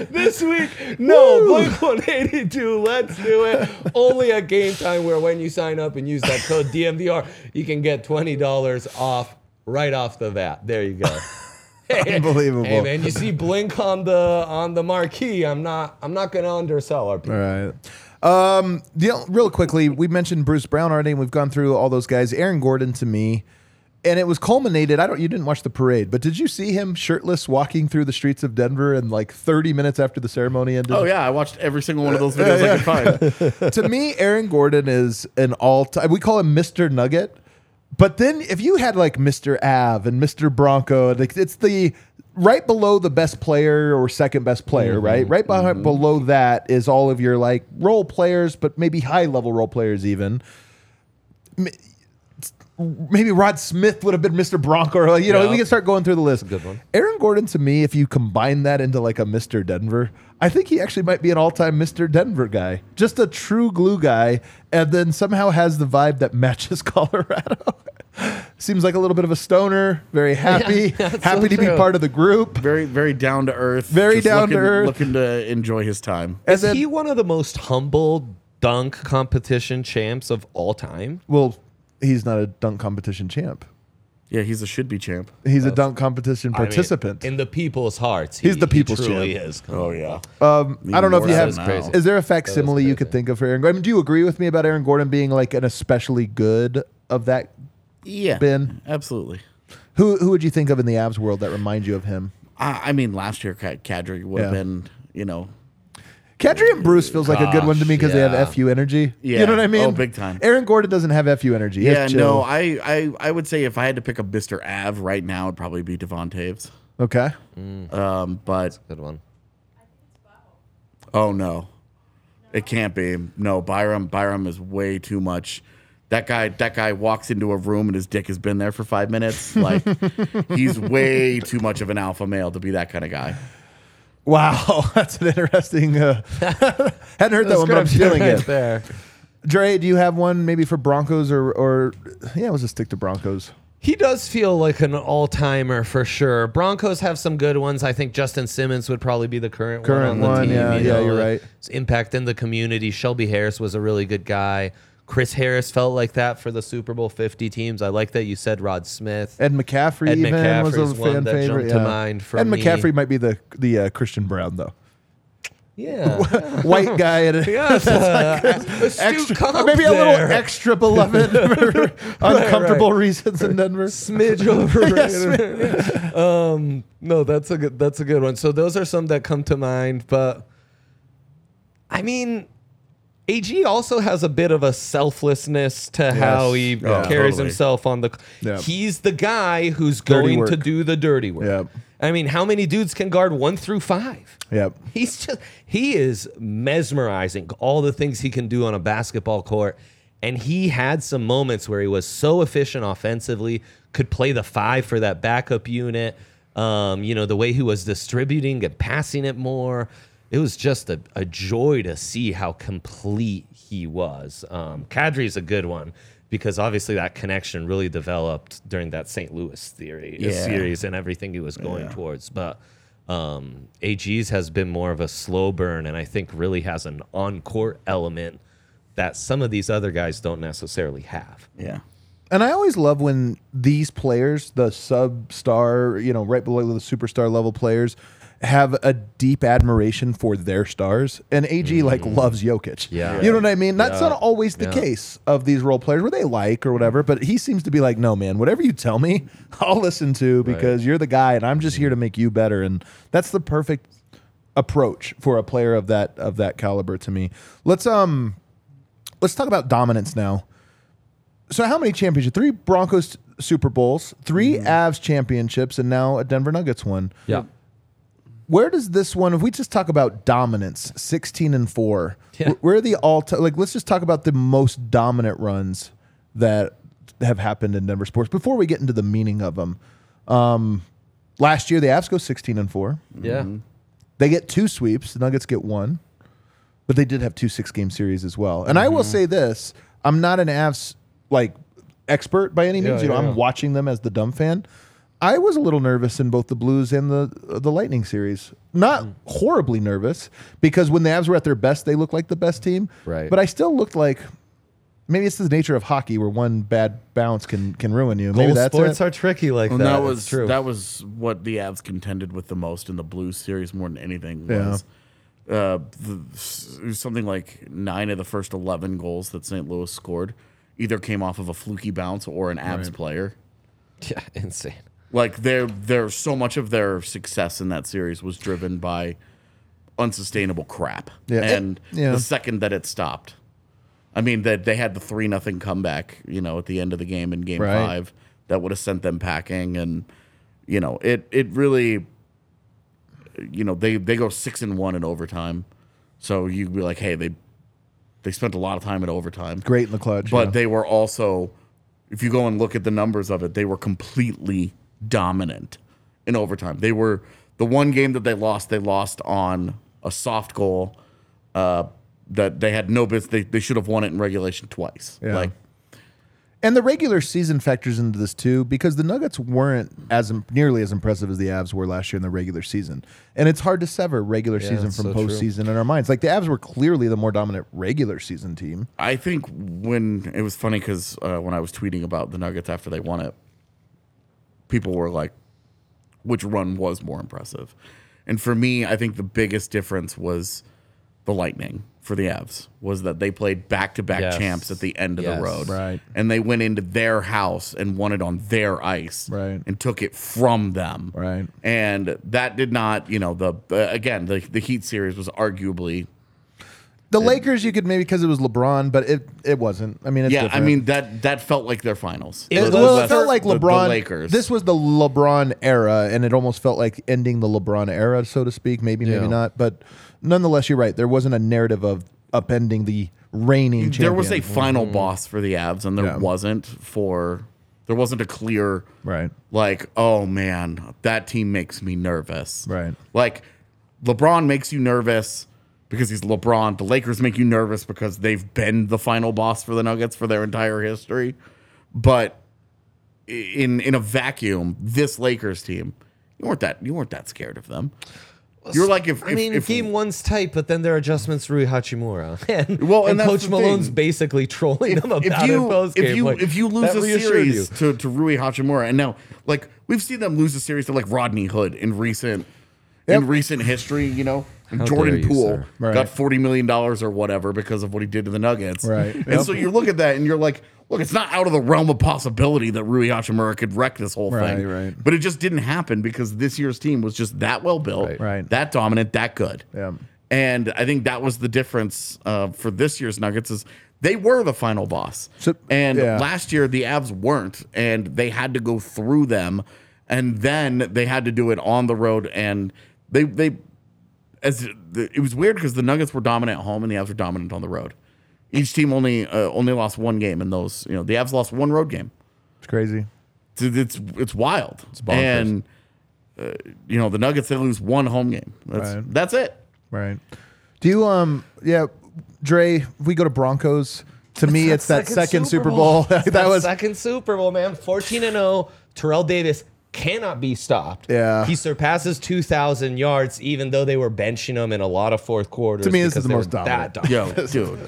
this week, no, Blink one eighty-two, let's do it. Only at Game Time, where when you sign up and use that code D N V R, you can get twenty dollars off right off the bat. There you go. Hey, unbelievable. Hey man, you see Blink on the on the marquee. I'm not I'm not gonna undersell our people. All right. Um you know, real quickly, we mentioned Bruce Brown already, and we've gone through all those guys. Aaron Gordon to me. And it was culminated. I don't. You didn't watch the parade, but did you see him shirtless walking through the streets of Denver? And like thirty minutes after the ceremony ended. Oh yeah, I watched every single one of those videos uh, yeah. I could find. To me, Aaron Gordon is an all-time. We call him Mister Nugget, but then if you had like Mister Av and Mister Bronco, it's the right below the best player or second best player, mm-hmm. right? Right behind, mm-hmm. below that is all of your like role players, but maybe high-level role players even. Maybe Rod Smith would have been Mister Bronco. Or, you know, yeah. we can start going through the list. Good one. Aaron Gordon, to me, if you combine that into like a Mister Denver, I think he actually might be an all-time Mister Denver guy. Just a true glue guy, and then somehow has the vibe that matches Colorado. Seems like a little bit of a stoner, very happy, yeah, happy so to true. be part of the group. Very, very down to earth. Very down looking, to earth. Looking to enjoy his time. Is then, he one of the most humble dunk competition champs of all time? Well, he's not a dunk competition champ. Yeah, he's a should-be champ. He's That's, a dunk competition participant. I mean, in the people's hearts. He, he's the people's he truly champ. Is. Oh, yeah. Um, I don't know if you have... Crazy. Is there a facsimile you could think of for Aaron Gordon? I mean, do you agree with me about Aaron Gordon being like an especially good of that Yeah, bin? Absolutely. Who who would you think of in the Avs world that reminds you of him? I, I mean, last year, Kadri would have yeah. been, you know... Kadri and Bruce feels Gosh, like a good one to me because yeah. they have F U energy. Yeah. You know what I mean? Oh, big time. Aaron Gordon doesn't have F U energy. Yeah, no, I, I I would say if I had to pick a Mister Av right now, it'd probably be Devon Taves. Okay. Mm. Um, but That's a good one. Oh, no. It can't be. No, Byram. Byram is way too much. That guy that guy walks into a room and his dick has been there for five minutes. Like, he's way too much of an alpha male to be that kind of guy. Wow, that's an interesting. Uh, hadn't heard that one, but I'm feeling right it. There. Dre, do you have one maybe for Broncos or, or yeah, we'll just stick to Broncos. He does feel like an all-timer for sure. Broncos have some good ones. I think Justin Simmons would probably be the current, current one on the one, team. Yeah, you yeah know, you're right. His impact in the community. Shelby Harris was a really good guy. Chris Harris felt like that for the Super Bowl fifty teams. I like that you said Rod Smith. Ed McCaffrey, Ed McCaffrey was a fan that favorite. Jumped yeah. to mind for Ed me. McCaffrey might be the the uh, Christian Brown though. Yeah, white guy and a, yeah, like a, extra, or maybe a little there. extra beloved, for uncomfortable right, right. reasons in Denver. Smidge overrated. yeah, yeah. Um, no, that's a good that's a good one. So those are some that come to mind, but I mean. A G also has a bit of a selflessness to yes. how he yeah, carries totally. himself on the... Yep. He's the guy who's dirty going work. to do the dirty work. Yep. I mean, how many dudes can guard one through five? Yep. He's just He is mesmerizing, all the things he can do on a basketball court. And he had some moments where he was so efficient offensively, could play the five for that backup unit. Um, you know, the way he was distributing and passing it more. It was just a, a joy to see how complete he was. Um, Kadri's a good one because obviously that connection really developed during that Saint Louis theory yeah. series and everything he was going yeah. towards. But um, A G's has been more of a slow burn and I think really has an on-court element that some of these other guys don't necessarily have. Yeah. And I always love when these players, the sub-star, you know, right below the superstar level players, have a deep admiration for their stars. And A G mm-hmm. like loves Jokic. Yeah. You know what I mean? That's yeah. not always the yeah. case of these role players where they like or whatever, but he seems to be like, no, man, whatever you tell me, I'll listen to because right. you're the guy and I'm just here to make you better. And that's the perfect approach for a player of that of that caliber to me. Let's um let's talk about dominance now. So how many championships? Three Broncos Super Bowls, three mm-hmm. Avs championships, and now a Denver Nuggets one. Yeah. Where does this one, if we just talk about dominance, sixteen and four, yeah. where are the all time, like, let's just talk about the most dominant runs that have happened in Denver sports before we get into the meaning of them. Um, Last year, the Avs go sixteen and four. Yeah. Mm-hmm. They get two sweeps. The Nuggets get one. But they did have two six-game series as well. And mm-hmm. I will say this. I'm not an Avs like expert by any means. Yeah, you know, yeah, I'm yeah. watching them as the dumb fan. I was a little nervous in both the Blues and the uh, the Lightning series. Not mm. horribly nervous, because when the Avs were at their best, they looked like the best team. Right. But I still looked like... Maybe it's the nature of hockey, where one bad bounce can, can ruin you. Maybe Goal that's sports it. are tricky like well, that. That was true. That was what the Avs contended with the most in the Blues series, more than anything. Was yeah. uh, the, something like nine of the first eleven goals that Saint Louis scored either came off of a fluky bounce or an Avs right. player. Yeah, insane. Like there, there, so much of their success in that series was driven by unsustainable crap. Yeah. and it, yeah. the second that it stopped. I mean, that they had the three nothing comeback, you know, at the end of the game in game right. five, that would have sent them packing, and you know, it it really, you know, they, they go six and one in overtime, so you'd be like, hey, they they spent a lot of time in overtime, great in the clutch, but yeah. they were also, if you go and look at the numbers of it, they were completely dominant in overtime. They were the one game that they lost. They lost on a soft goal. Uh, That they had no business. They, they should have won it in regulation twice. Yeah. Like, and the regular season factors into this too, because the Nuggets weren't as nearly as impressive as the Avs were last year in the regular season. And it's hard to sever regular yeah, season from so postseason true. in our minds. Like the Avs were clearly the more dominant regular season team. I think when it was funny because uh, when I was tweeting about the Nuggets after they won it, people were like, which run was more impressive? And for me, I think the biggest difference was the Lightning. For the Avs was that they played back-to-back yes. champs at the end of yes. the road. Right. And they went into their house and won it on their ice right. and took it from them. Right. And that did not, you know, the uh, again, the, the Heat series was arguably... The it, Lakers, you could maybe because it was LeBron, but it, it wasn't. I mean, it's yeah, different. I mean, that that felt like their finals. It, it, well, it felt like LeBron. The, the Lakers. This was the LeBron era, and it almost felt like ending the LeBron era, so to speak. Maybe, yeah. maybe not. But nonetheless, you're right. There wasn't a narrative of upending the reigning champion. There was a final mm-hmm. boss for the Avs, and there yeah. wasn't for there wasn't a clear right. like, oh man, that team makes me nervous. Right. Like LeBron makes you nervous. Because he's LeBron. The Lakers make you nervous because they've been the final boss for the Nuggets for their entire history. But in in a vacuum, this Lakers team, you weren't that you weren't that scared of them. You're like if I if, mean if, game if, one's tight, but then there are adjustments. Rui Hachimura and, well, and, and Coach Malone's thing. basically trolling if, them about you, it post game. If you like, if you lose a series to, to Rui Hachimura, and now like we've seen them lose a series to like Rodney Hood in recent yep. in recent history, you know. How Jordan Poole right. got forty million dollars or whatever because of what he did to the Nuggets. Right. And yep. so you look at that and you're like, look, it's not out of the realm of possibility that Rui Hachimura could wreck this whole right, thing. Right. But it just didn't happen because this year's team was just that well built, right. Right. that dominant, that good. Yeah. And I think that was the difference uh, for this year's Nuggets is they were the final boss. So, and yeah. last year the Avs weren't, and they had to go through them, and then they had to do it on the road, and they they – As the, it was weird because the Nuggets were dominant at home and the Avs were dominant on the road. Each team only uh, only lost one game in those. You know, the Avs lost one road game. It's crazy. It's it's, it's wild. It's bonkers. And uh, you know, the Nuggets, they lose one home game. That's right. that's it. Right. Do you um yeah, Dre? If we go to Broncos. To me, it's, it's that, that second, second Super Bowl. Bowl. that, that was second Super Bowl, man. fourteen and oh Terrell Davis cannot be stopped. Yeah. He surpasses two thousand yards, even though they were benching him in a lot of fourth quarters. To me, this is the most dominant. dominant. Yo, dude.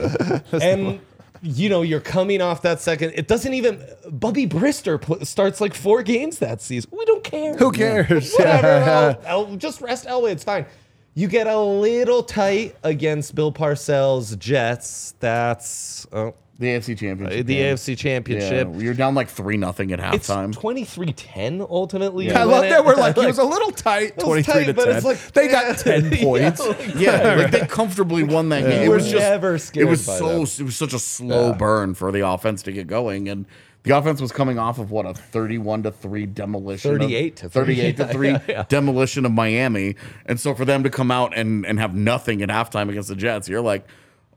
And, you know, you're coming off that second. It doesn't even... Bubby Brister pl- starts like four games that season. We don't care. Who cares? Whatever. Yeah. I'll, I'll just rest Elway. It's fine. You get a little tight against Bill Parcells' Jets. That's... Oh. The A F C Championship. Uh, the game. A F C Championship. Yeah, you're down like three nothing at halftime. It's twenty-three ten ultimately. Yeah. I love that. We're like, it was a little tight. twenty-three to ten It's like, they yeah. got ten points. Yeah, like, yeah, like they comfortably won that yeah. game. It was just, never scared it was by so them. It was such a slow yeah. burn for the offense to get going, and the offense was coming off of what a thirty-one to three demolition. thirty-eight to three thirty-eight to three yeah, yeah. demolition of Miami, and so for them to come out and and have nothing at halftime against the Jets, you're like,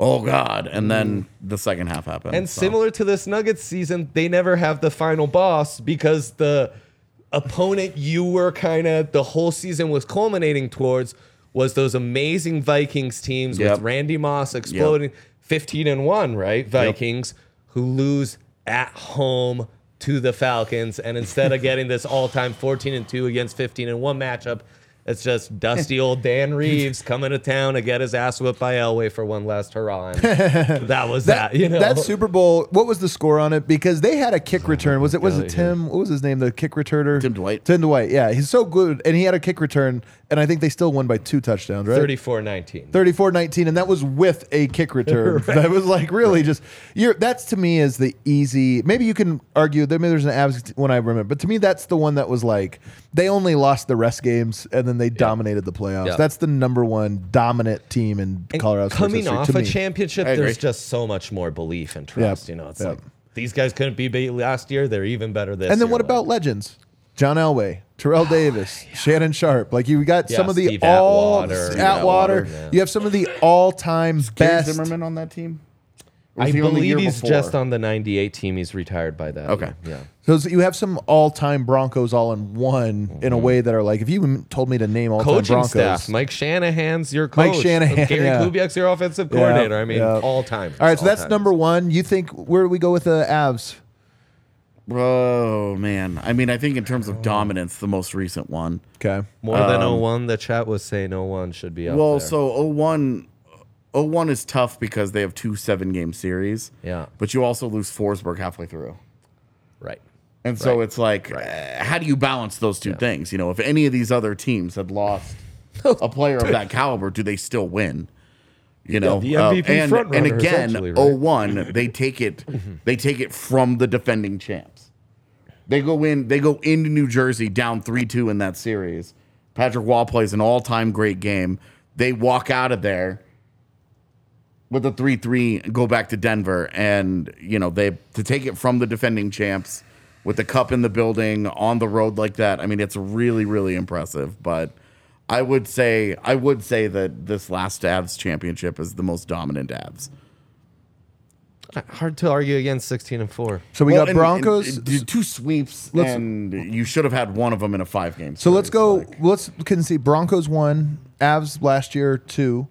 oh, God. And then the second half happened. And so. Similar to this Nuggets season, they never have the final boss because the opponent you were kind of the whole season was culminating towards was those amazing Vikings teams yep. with Randy Moss exploding, fifteen and one, right? Vikings yep. who lose at home to the Falcons, and instead of getting this all-time fourteen and two against fifteen and one matchup, it's just dusty old Dan Reeves coming to town to get his ass whipped by Elway for one last hurrah. And that was that, that. You know, that Super Bowl. What was the score on it? Because they had a kick return. Was it? Was it Tim? What was his name? The kick returner. Tim Dwight. Tim Dwight. Yeah, he's so good, and he had a kick return, and I think they still won by two touchdowns, right? thirty-four nineteen thirty-four nineteen and that was with a kick return. Right. That was like really just. You're, that's to me is the easy. Maybe you can argue that maybe there's an abs one I remember, but to me that's the one that was like they only lost the rest games and then they yeah. dominated the playoffs. Yeah. That's the number one dominant team in and Colorado. Coming off a me. championship, there's just so much more belief and trust. Yep. You know, it's yep. like these guys couldn't be beat last year; they're even better this. And then year, what like. about legends? John Elway, Terrell Davis, yeah. Shannon Sharp. Like you got yeah, some of the Steve all Atwater. Atwater. Yeah. You have some of the all-time best. Gary Zimmerman on that team. I believe he's before? just on the ninety-eight team. He's retired by that. Okay. Yeah. So you have some all-time Broncos all in one mm-hmm. in a way that are like, if you told me to name all-time Coaching Broncos. Staff. Mike Shanahan's your coach. Mike Shanahan. Gary yeah. Kubiak's your offensive yeah. coordinator. I mean, yeah. all-time. All right, so all that's times. number one. You think, where do we go with the Avs? Oh, man. I mean, I think in terms of dominance, the most recent one. Okay. More um, than oh one, the chat was saying oh one should be up well, there. Well, so oh one... oh one is tough because they have two seven-game series. Yeah. But you also lose Forsberg halfway through. Right. And so right. it's like, right. uh, how do you balance those two yeah. things? You know, if any of these other teams had lost a player of that caliber, do they still win? You know, yeah, the M V P uh, and, front runner, and again, right? oh one, they take it they take it from the defending champs. They go in, they go into New Jersey down three two in that series. Patrick Waugh plays an all-time great game. They walk out of there with a three three, go back to Denver, and you know they to take it from the defending champs with the cup in the building on the road like that. I mean, it's really, really impressive. But I would say I would say that this last Avs championship is the most dominant Avs. Hard to argue against sixteen and four. So we well, got and, Broncos and, and two sweeps, let's, and you should have had one of them in a five game. So series, let's go. Like. Let's can see Broncos one, Avs last year two.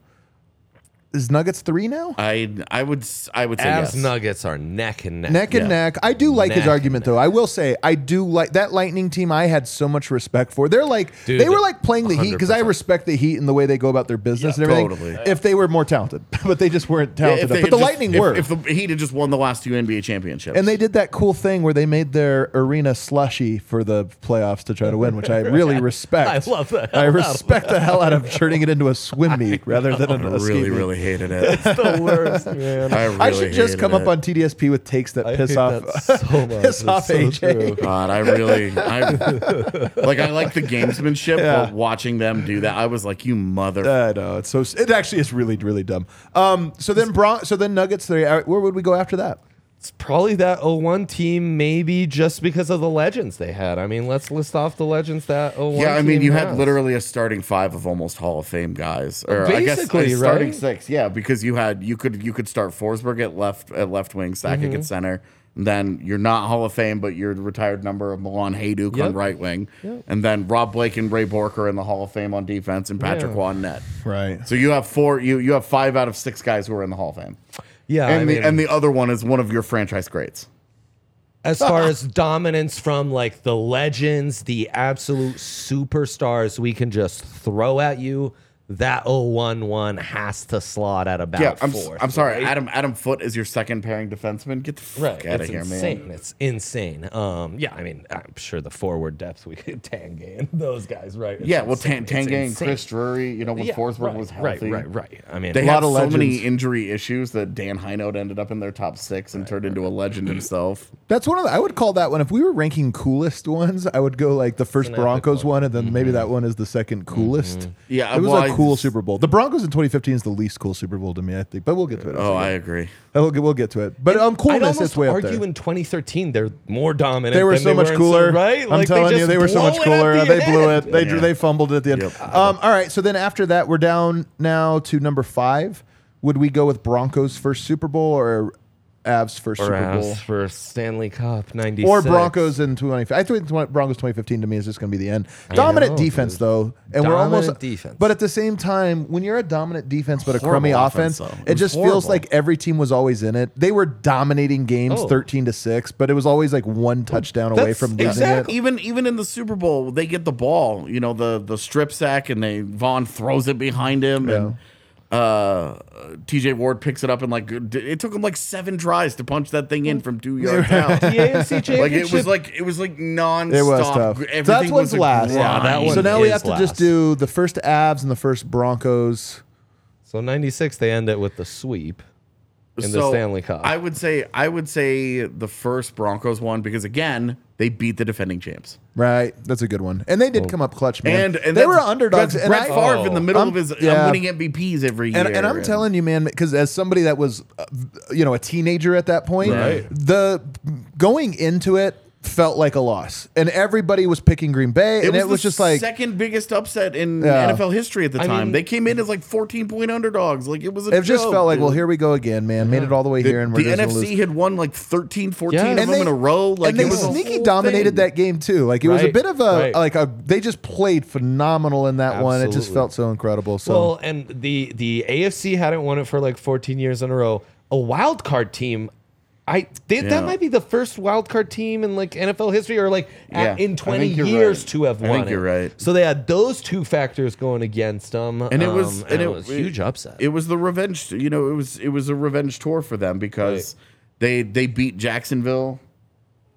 Is Nuggets three now? I I would I would say Avs yes. Nuggets are neck and neck. Neck and yeah. neck. I do like neck his argument though. I will say I do like that Lightning team. I had so much respect for. They're like Dude, they were like playing the one hundred percent Heat because I respect the Heat and the way they go about their business yeah, and everything. Totally. If they were more talented, but they just weren't talented. Yeah, enough. But the just, Lightning if, were. If the Heat had just won the last two N B A championships, and they did that cool thing where they made their arena slushy for the playoffs to try to win, which I really yeah. respect. I love that. I respect the hell out of turning it into a swim meet rather than an escape. Really, really. Hated it. It's the worst, man. I, really I should just come it. up on T D S P with takes that I piss off. That so much. piss off so A J. True. God, I really, I like. I like the gamesmanship. Yeah. But watching them do that, I was like, you mother. I know it's so. It actually is really, really dumb. Um. So then, Bron- so then Nuggets. Three. Where would we go after that? It's probably that oh one team, maybe just because of the legends they had. I mean, let's list off the legends that oh one team Yeah, I mean, you has. had literally a starting five of almost Hall of Fame guys. Or Basically, I guess a starting right? six, yeah, because you had you could you could start Forsberg at left at left wing, Sakic mm-hmm. at center. And then you're not Hall of Fame, but you're a retired number of Milan Hajduk yep. on right wing. Yep. And then Rob Blake and Ray Bourque are in the Hall of Fame on defense and Patrick yeah. Waugh on net. Right. So you have four you you have five out of six guys who are in the Hall of Fame. Yeah, and I mean, the and the other one is one of your franchise greats. As far as dominance from like the legends, the absolute superstars we can just throw at you, that oh one one has to slot at about yeah, I'm fourth. S- I'm sorry, right? Adam Adam Foote is your second pairing defenseman. Get the fuck right. out it's of insane. here, man. It's insane. Um, yeah, I mean, I'm sure the forward depth we could Tanguay and those guys, right? It's yeah, well, Tanguay and insane. Chris Drury, you know, when yeah, Forsberg right, was healthy. Right, right, right. I mean, they had so legends. many injury issues that Dan Heinold ended up in their top six and right, turned right. into a legend himself. That's one of the, I would call that one, if we were ranking coolest ones, I would go like the first Broncos one, and then mm-hmm. maybe that one is the second coolest. Mm-hmm. Yeah, it was well, like. Cool Super Bowl. The Broncos in twenty fifteen is the least cool Super Bowl to me, I think. But we'll get to it. Oh, I agree. We'll get, we'll get to it. But um, coolness is way up there. I'd almost argue in twenty thirteen they're more dominant. They were so much cooler, right? I'm telling you, they were so much cooler. They blew it. They drew. They fumbled it at the end. Um, all right. So then after that, we're down now to number five. Would we go with Broncos first Super Bowl or Avs for or Super Avs Bowl for Stanley Cup ninety-six or Broncos in twenty fifteen. I think Broncos twenty fifteen to me is just going to be the end. Dominant know, defense dude. though, and dominant we're almost defense. But at the same time, when you're a dominant defense but a crummy offense, offense it, it just horrible. feels like every team was always in it. They were dominating games oh. thirteen to six, but it was always like one touchdown well, away from losing exactly. it. Even even in the Super Bowl, they get the ball, you know, the the strip sack, and they Vaughn throws it behind him yeah. and. Uh, T J Ward picks it up and like it took him like seven tries to punch that thing in from two yards out. The A F C Championship, like it was like it was like nonstop. It was tough. Everything so that's was last. Yeah, that one so now we have last. to just do the first Avs and the first Broncos. So ninety-six, they end it with the sweep in so the Stanley Cup. I would say I would say the first Broncos one because again. They beat the defending champs. Right. That's a good one. And they did oh. come up clutch, man. And, and they were underdogs. And Brett Favre oh. in the middle I'm, of his yeah. I'm winning M V Ps every and, year. And I'm and telling you, man, because as somebody that was, uh, you know, a teenager at that point, right. the going into it felt like a loss. And everybody was picking Green Bay. It and was it was just like. second biggest upset in yeah. N F L history at the time. I mean, they came in as like fourteen point underdogs. Like it was a It joke, just felt like, dude. well, here we go again, man. Yeah. Made it all the way the, here. and we're The N F C lose. had won like thirteen, fourteen yeah. of and them they, in a row. Like and it they was sneaky dominated thing. that game too. Like it right. was a bit of a, right. like a, they just played phenomenal in that Absolutely. one. It just felt so incredible. So. Well, and the, the A F C hadn't won it for like fourteen years in a row. A wild card team. I they, yeah. That might be the first wild card team in like N F L history, or like yeah. at, in twenty years right. to have won. I think it. you're right. So they had those two factors going against them, and um, it was and, and it, it was a huge upset. It was the revenge. You know, it was it was a revenge tour for them because right. they they beat Jacksonville,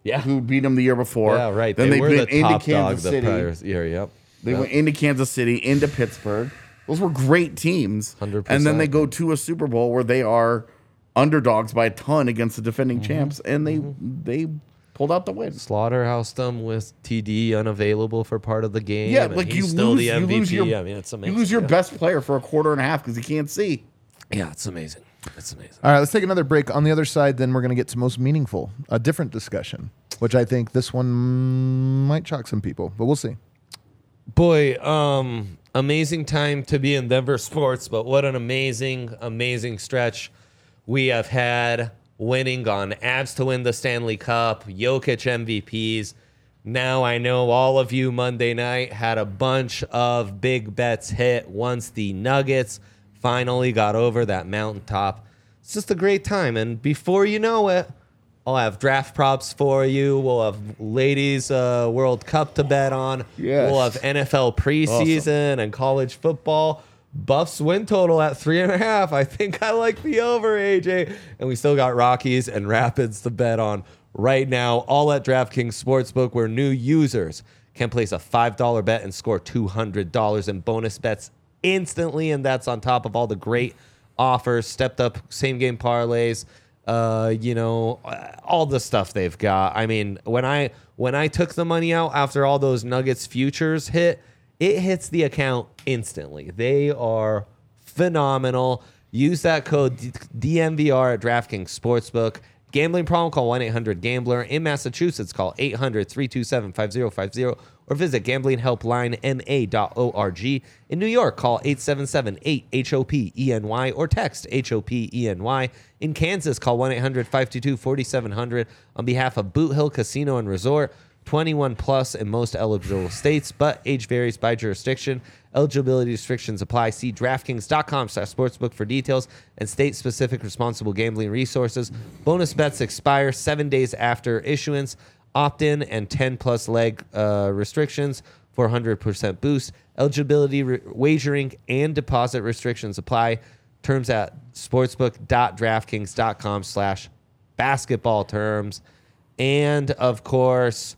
yeah, who beat them the year before. Yeah, right. Then they, they beat the into Kansas City. Prior year, yep. They yep. went into Kansas City, into Pittsburgh. Those were great teams. one hundred percent And then they go to a Super Bowl where they are. Underdogs by a ton against the defending mm-hmm. champs, and they mm-hmm. they pulled out the win. Slaughterhoused them with T D unavailable for part of the game. Yeah, like you still lose, the M V P. You lose your, I mean, it's amazing. You lose your yeah. best player for a quarter and a half because he can't see. Yeah, it's amazing. It's amazing. All right, let's take another break. On the other side, then we're going to get to most meaningful, a different discussion, which I think this one might shock some people, but we'll see. Boy, um, amazing time to be in Denver sports, but what an amazing, amazing stretch. We have had winning on Avs to win the Stanley Cup, Jokic M V Ps. Now I know all of you Monday night had a bunch of big bets hit once the Nuggets finally got over that mountaintop. It's just a great time. And before you know it, I'll have draft props for you. We'll have Ladies uh, World Cup to bet on. Yes. We'll have N F L preseason awesome. and college football. Buffs win total at three and a half. I think I like the over, A J. And we still got Rockies and Rapids to bet on right now. All at DraftKings Sportsbook, where new users can place a five dollar bet and score two hundred dollars in bonus bets instantly. And that's on top of all the great offers, stepped up same-game parlays, uh, you know, all the stuff they've got. I mean, when I when I took the money out after all those Nuggets futures hit, it hits the account instantly. They are phenomenal. Use that code D N V R at DraftKings Sportsbook. Gambling problem? Call one eight hundred gambler. In Massachusetts, call eight hundred three two seven five oh five oh or visit gambling help line m a dot org. In New York, call eight seven seven eight H O P E N Y or text H O P E N Y. In Kansas, call one eight hundred five two two four seven zero zero on behalf of Boot Hill Casino and Resort. twenty-one plus in most eligible states, but age varies by jurisdiction. Eligibility restrictions apply. See DraftKings dot com slash sportsbook for details and state-specific responsible gambling resources. Bonus bets expire seven days after issuance. Opt-in and ten plus leg uh, restrictions for one hundred percent boost. Eligibility, re- wagering, and deposit restrictions apply. Terms at sportsbook dot draftkings dot com slash basketball terms. And, of course...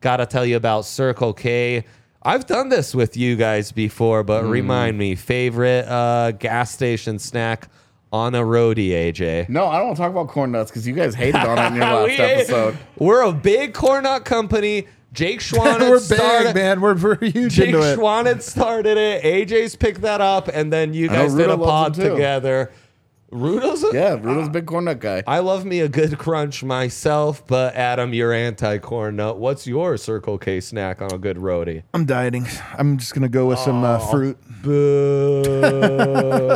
Gotta tell you about Circle K. I've done this with you guys before, but mm. remind me, favorite uh, gas station snack on a roadie, A J? No, I don't want to talk about corn nuts because you guys hated on it in your last we episode. Ate. We're a big corn nut company. Jake Schwanitz We're started, big, man. We're very huge Jake into it. Jake Schwanitz started it. A J's picked that up, and then you guys did a pod together. Rudo's a, yeah, Rudo's a big corn nut guy. I love me a good crunch myself, but Adam, you're anti-corn nut. What's your Circle K snack on a good roadie? I'm dieting. I'm just going to go with oh, some uh, fruit. Boo.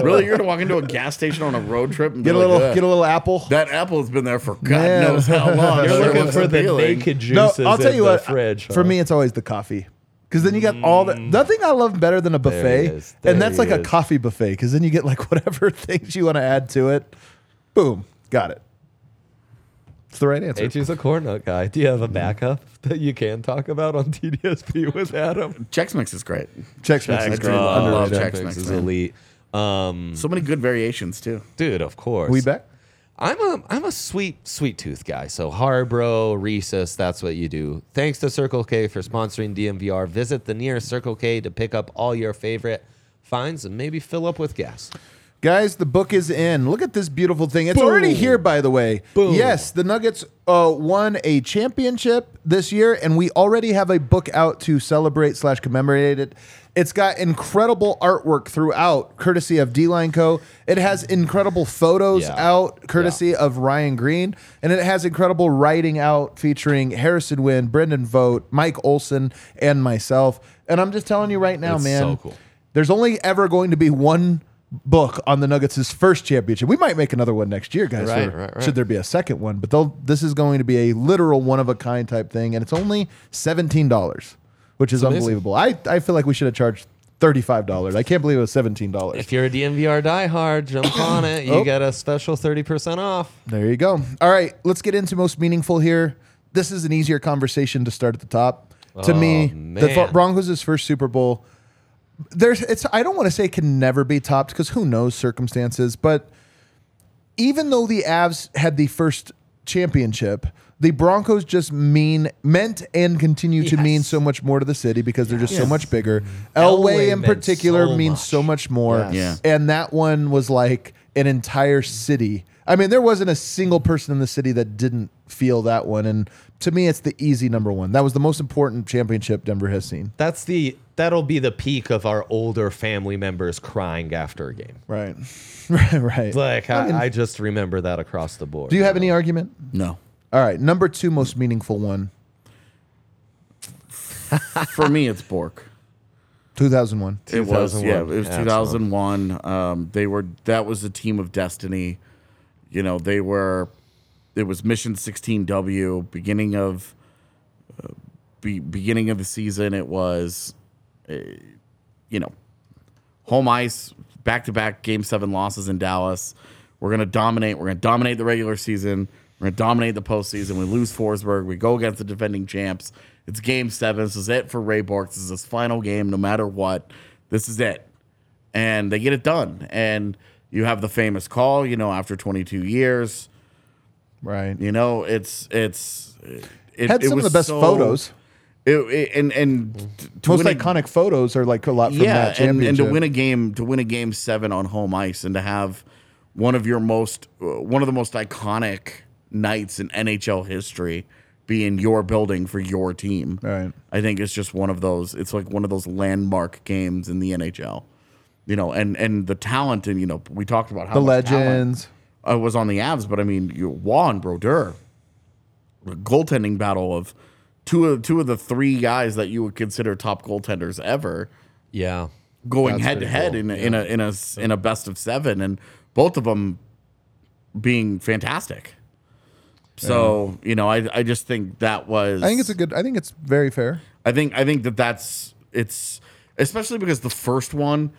Really? You're going to walk into a gas station on a road trip and get a like, little, uh, get a little apple? That apple has been there for God Man. knows how long. You're looking for appealing. the naked juices no, I'll tell in you the what, fridge. Huh? For me, it's always the coffee. Because then you got all the nothing I love better than a buffet, there it is. There and that's like is. a coffee buffet. Because then you get like whatever things you want to add to it. Boom, got it. It's the right answer. H G's a corn nut guy. Do you have a backup that you can talk about on T D S P with Adam? Chex Mix is great. Chex Mix is great. I love Chex Mix. Is elite. Um, so many good variations too, dude. Of course. We back. I'm a I'm a sweet sweet tooth guy. So Harbro, Rhesus, that's what you do. Thanks to Circle K for sponsoring D N V R. Visit the nearest Circle K to pick up all your favorite finds and maybe fill up with gas. Guys, the book is in. Look at this beautiful thing. It's Boom. already here, by the way. Boom. Yes, the Nuggets uh, won a championship this year, and we already have a book out to celebrate slash commemorate it. It's got incredible artwork throughout, courtesy of D-Line Co. It has incredible photos yeah. out, courtesy yeah. of Ryan Green. And it has incredible writing out featuring Harrison Wynn, Brendan Vogt, Mike Olson, and myself. And I'm just telling you right now, it's man, so cool. There's only ever going to be one book on the Nuggets' first championship. We might make another one next year, guys, right, or, right, right. should there be a second one. But they'll, this is going to be a literal one-of-a-kind type thing, and it's only seventeen dollars. Which is unbelievable. I, I feel like we should have charged thirty-five dollars. I can't believe it was seventeen dollars. If you're a D N V R diehard, jump on it. You oh. get a special thirty percent off. There you go. All right, let's get into most meaningful here. This is an easier conversation to start at the top. Oh, to me, man. the Broncos' first Super Bowl, there's it's. I don't want to say it can never be topped because who knows circumstances, but even though the Avs had the first championship, the Broncos just mean meant and continue yes. to mean so much more to the city because they're just yes. so much bigger. Elway, Elway in particular so means much. so much more. Yes. Yeah. And that one was like an entire city. I mean, there wasn't a single person in the city that didn't feel that one. And to me, it's the easy number one. That was the most important championship Denver has seen. That's the that'll be the peak of our older family members crying after a game. Right. right, right. Like I, I, mean, I just remember that across the board. Do you have any argument? No. All right, number two most meaningful one. For me, it's Bourque. two thousand one. It was, yeah, it was yeah, two thousand one. Um, they were that was a team of destiny. You know, they were. It was Mission sixteen W, beginning of uh, be, beginning of the season. It was, uh, you know, home ice, back to back game seven losses in Dallas. We're gonna dominate. We're gonna dominate the regular season. We're going to dominate the postseason. We lose Forsberg. We go against the defending champs. It's game seven. This is it for Ray Bourque. This is his final game, no matter what. This is it. And they get it done. And you have the famous call, you know, after twenty-two years. Right. You know, it's, it's, it, had it some was of the best so, photos. It, it, and, and most iconic a, photos are like a lot from yeah, that championship. And, and to win a game, to win a game seven on home ice and to have one of your most, one of the most iconic nights in N H L history be in your building for your team. Right. I think it's just one of those, it's like one of those landmark games in the N H L, you know, and, and the talent and, you know, we talked about how the legends I was on the Avs, but I mean, you Waugh and Brodeur, the goaltending battle of two of two of the three guys that you would consider top goaltenders ever. Yeah. Going head to head in a, yeah. in a, in a, in a best of seven and both of them being fantastic. So, you know, I I just think that was... I think it's a good... I think it's very fair. I think I think that that's... It's... Especially because the first one,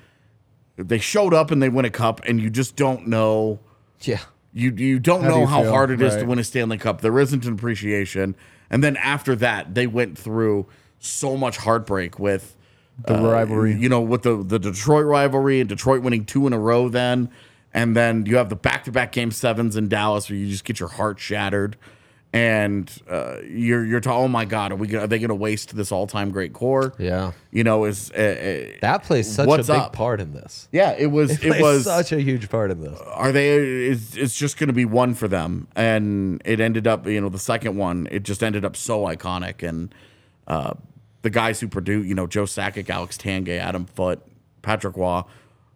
they showed up and they win a cup, and you just don't know... Yeah. You you don't how know do you how feel? hard it is right. to win a Stanley Cup. There isn't an appreciation. And then after that, they went through so much heartbreak with... The uh, rivalry. You know, with the, the Detroit rivalry and Detroit winning two in a row then... And then you have the back-to-back game sevens in Dallas, where you just get your heart shattered, and uh, you're you're talking, oh my God, are we gonna, are they going to waste this all-time great core? Yeah, you know, is uh, that plays such a big up? part in this? Yeah, it was it, it was such a huge part in this. Are they? It's, it's just going to be one for them, and it ended up, you know, the second one, it just ended up so iconic, and uh, the guys who produced, you know, Joe Sakic, Alex Tanguay, Adam Foote, Patrick Waugh.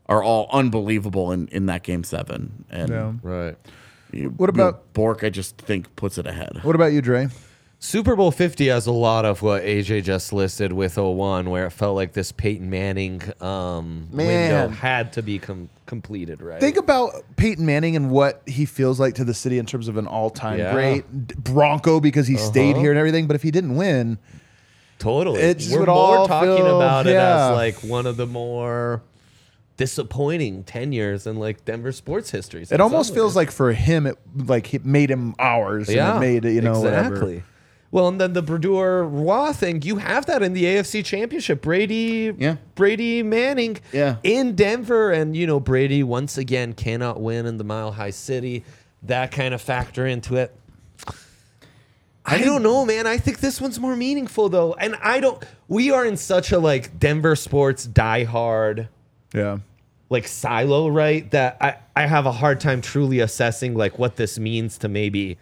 are all unbelievable in, in that game seven. And yeah. Right. You, what about you know, Bourque, I just think, puts it ahead. What about you, Dre? Super Bowl fifty has a lot of what A J just listed with oh one, where it felt like this Peyton Manning um, Man. window had to be com- completed, right? Think about Peyton Manning and what he feels like to the city in terms of an all-time yeah. great Bronco because he uh-huh. stayed here and everything. But if he didn't win... Totally. It just We're would more all talking feel, about it yeah. as like one of the more... disappointing ten years in like Denver sports history. It almost feels like for him, it like it made him ours. Yeah, and it made you know exactly. Whatever. Well, and then the Brodeur-Roy thing, you have that in the A F C Championship. Brady, yeah. Brady Manning, yeah. in Denver, and you know Brady once again cannot win in the Mile High City. That kind of factor into it. I don't know, man. I think this one's more meaningful though, and I don't. We are in such a like Denver sports diehard. Yeah. Like silo, right? That I, I have a hard time truly assessing like what this means to maybe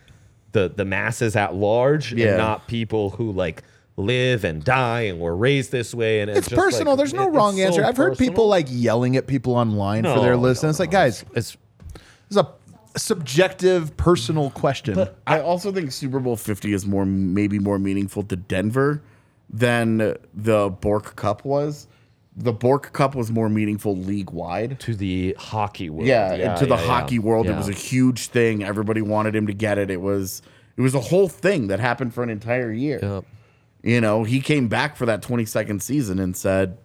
the, the masses at large yeah. and not people who like live and die and were raised this way. And it's, it's personal. Like, There's it, no wrong answer. So I've heard personal. people like yelling at people online no, for their list. No, and it's like, no. guys, it's, it's a subjective personal question. But I also think Super Bowl fifty is more maybe more meaningful to Denver than the Bourque Cup was. The Bourque Cup was more meaningful league-wide. To the hockey world. Yeah, yeah to the yeah, hockey yeah. world. Yeah. It was a huge thing. Everybody wanted him to get it. It was it was a whole thing that happened for an entire year. Yep. You know, he came back for that twenty-second season and said,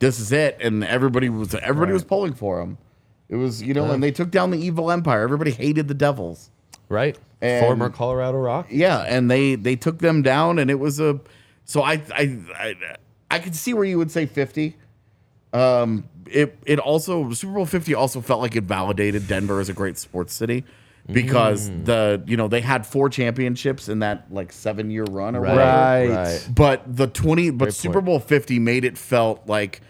this is it. And everybody was everybody right. was pulling for him. It was, you know, yeah. and they took down the evil empire. Everybody hated the Devils. Right. And, former Colorado Rock. Yeah, and they, they took them down, and it was a... So I... I, I I could see where you would say fifty. Um, it it also Super Bowl fifty also felt like it validated Denver as a great sports city because mm. the you know they had four championships in that like seven year run or right, whatever. Right. But the twenty but great Super point. Bowl fifty made it felt like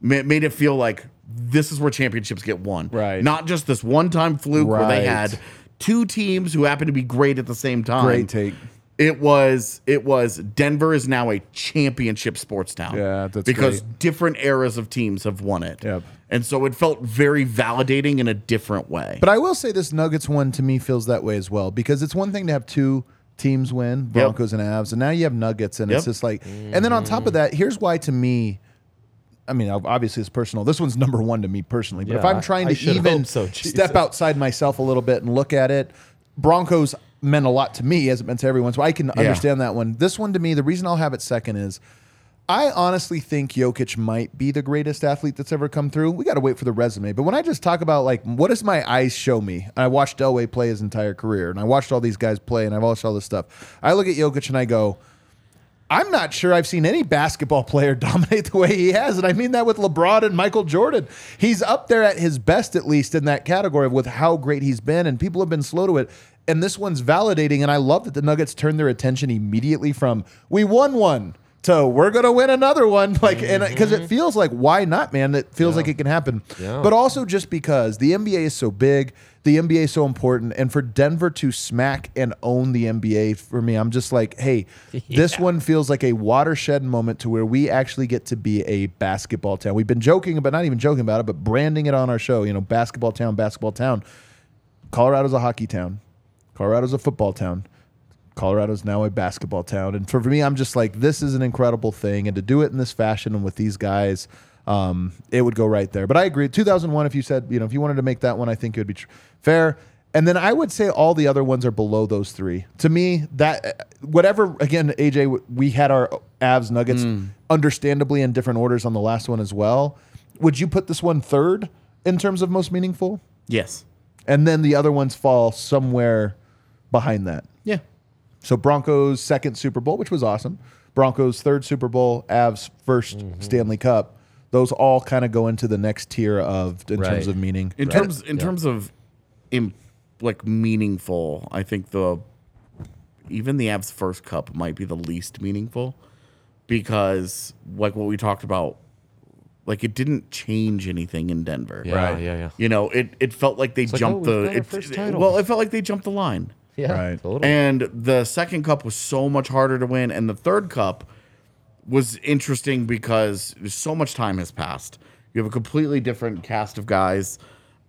made it feel like this is where championships get won. Right. Not just this one time fluke right. where they had two teams who happened to be great at the same time. Great take. It was it was Denver is now a championship sports town. Yeah, that's because great. different eras of teams have won it. Yep. And so it felt very validating in a different way. But I will say this Nuggets one to me feels that way as well because it's one thing to have two teams win, Broncos yep. and Avs, and now you have Nuggets and yep. it's just like mm. and then on top of that, here's why to me I mean, obviously it's personal. This one's number one to me personally, but yeah, if I'm trying I, to I even so, step outside myself a little bit and look at it, Broncos meant a lot to me as it meant to everyone, so I can yeah. understand that one. This one to me, the reason I'll have it second is I honestly think Jokic might be the greatest athlete that's ever come through. We got to wait for the resume, but when I just talk about like what does my eyes show me, I watched Elway play his entire career, and I watched all these guys play, and I've watched all this stuff. I look at Jokic and I go, I'm not sure I've seen any basketball player dominate the way he has, and I mean that with LeBron and Michael Jordan. He's up there at his best, at least, in that category with how great he's been, and people have been slow to it. And this one's validating, and I love that the Nuggets turned their attention immediately from we won one to we're going to win another one, like, mm-hmm. and because it feels like why not, man? It feels yeah. like it can happen. Yeah. But also just because the N B A is so big, the N B A is so important, and for Denver to smack and own the N B A, for me, I'm just like, hey, yeah. this one feels like a watershed moment to where we actually get to be a basketball town. We've been joking about, not even joking about it, but branding it on our show, you know, basketball town, basketball town. Colorado's a hockey town. Colorado's a football town. Colorado's now a basketball town. And for, for me, I'm just like, this is an incredible thing. And to do it in this fashion and with these guys... Um, it would go right there. But I agree. two thousand one, if you said, you know, if you wanted to make that one, I think it would be tr- fair. And then I would say all the other ones are below those three. To me, that whatever, again, A J, we had our Avs Nuggets mm. understandably in different orders on the last one as well. Would you put this one third in terms of most meaningful? Yes. And then the other ones fall somewhere behind that. Yeah. So Broncos second Super Bowl, which was awesome. Broncos third Super Bowl, Avs first mm-hmm. Stanley Cup. Those all kind of go into the next tier of in right. terms of meaning. In right. terms in yeah. terms of imp, like meaningful, I think the even the Avs first cup might be the least meaningful because like what we talked about, like it didn't change anything in Denver. Yeah, right. yeah, yeah. You know, it it felt like they it's jumped like, oh, the it, first it, title. Well, it felt like they jumped the line. Yeah. Right. Totally. And the second cup was so much harder to win, and the third cup was interesting because so much time has passed. You have a completely different cast of guys,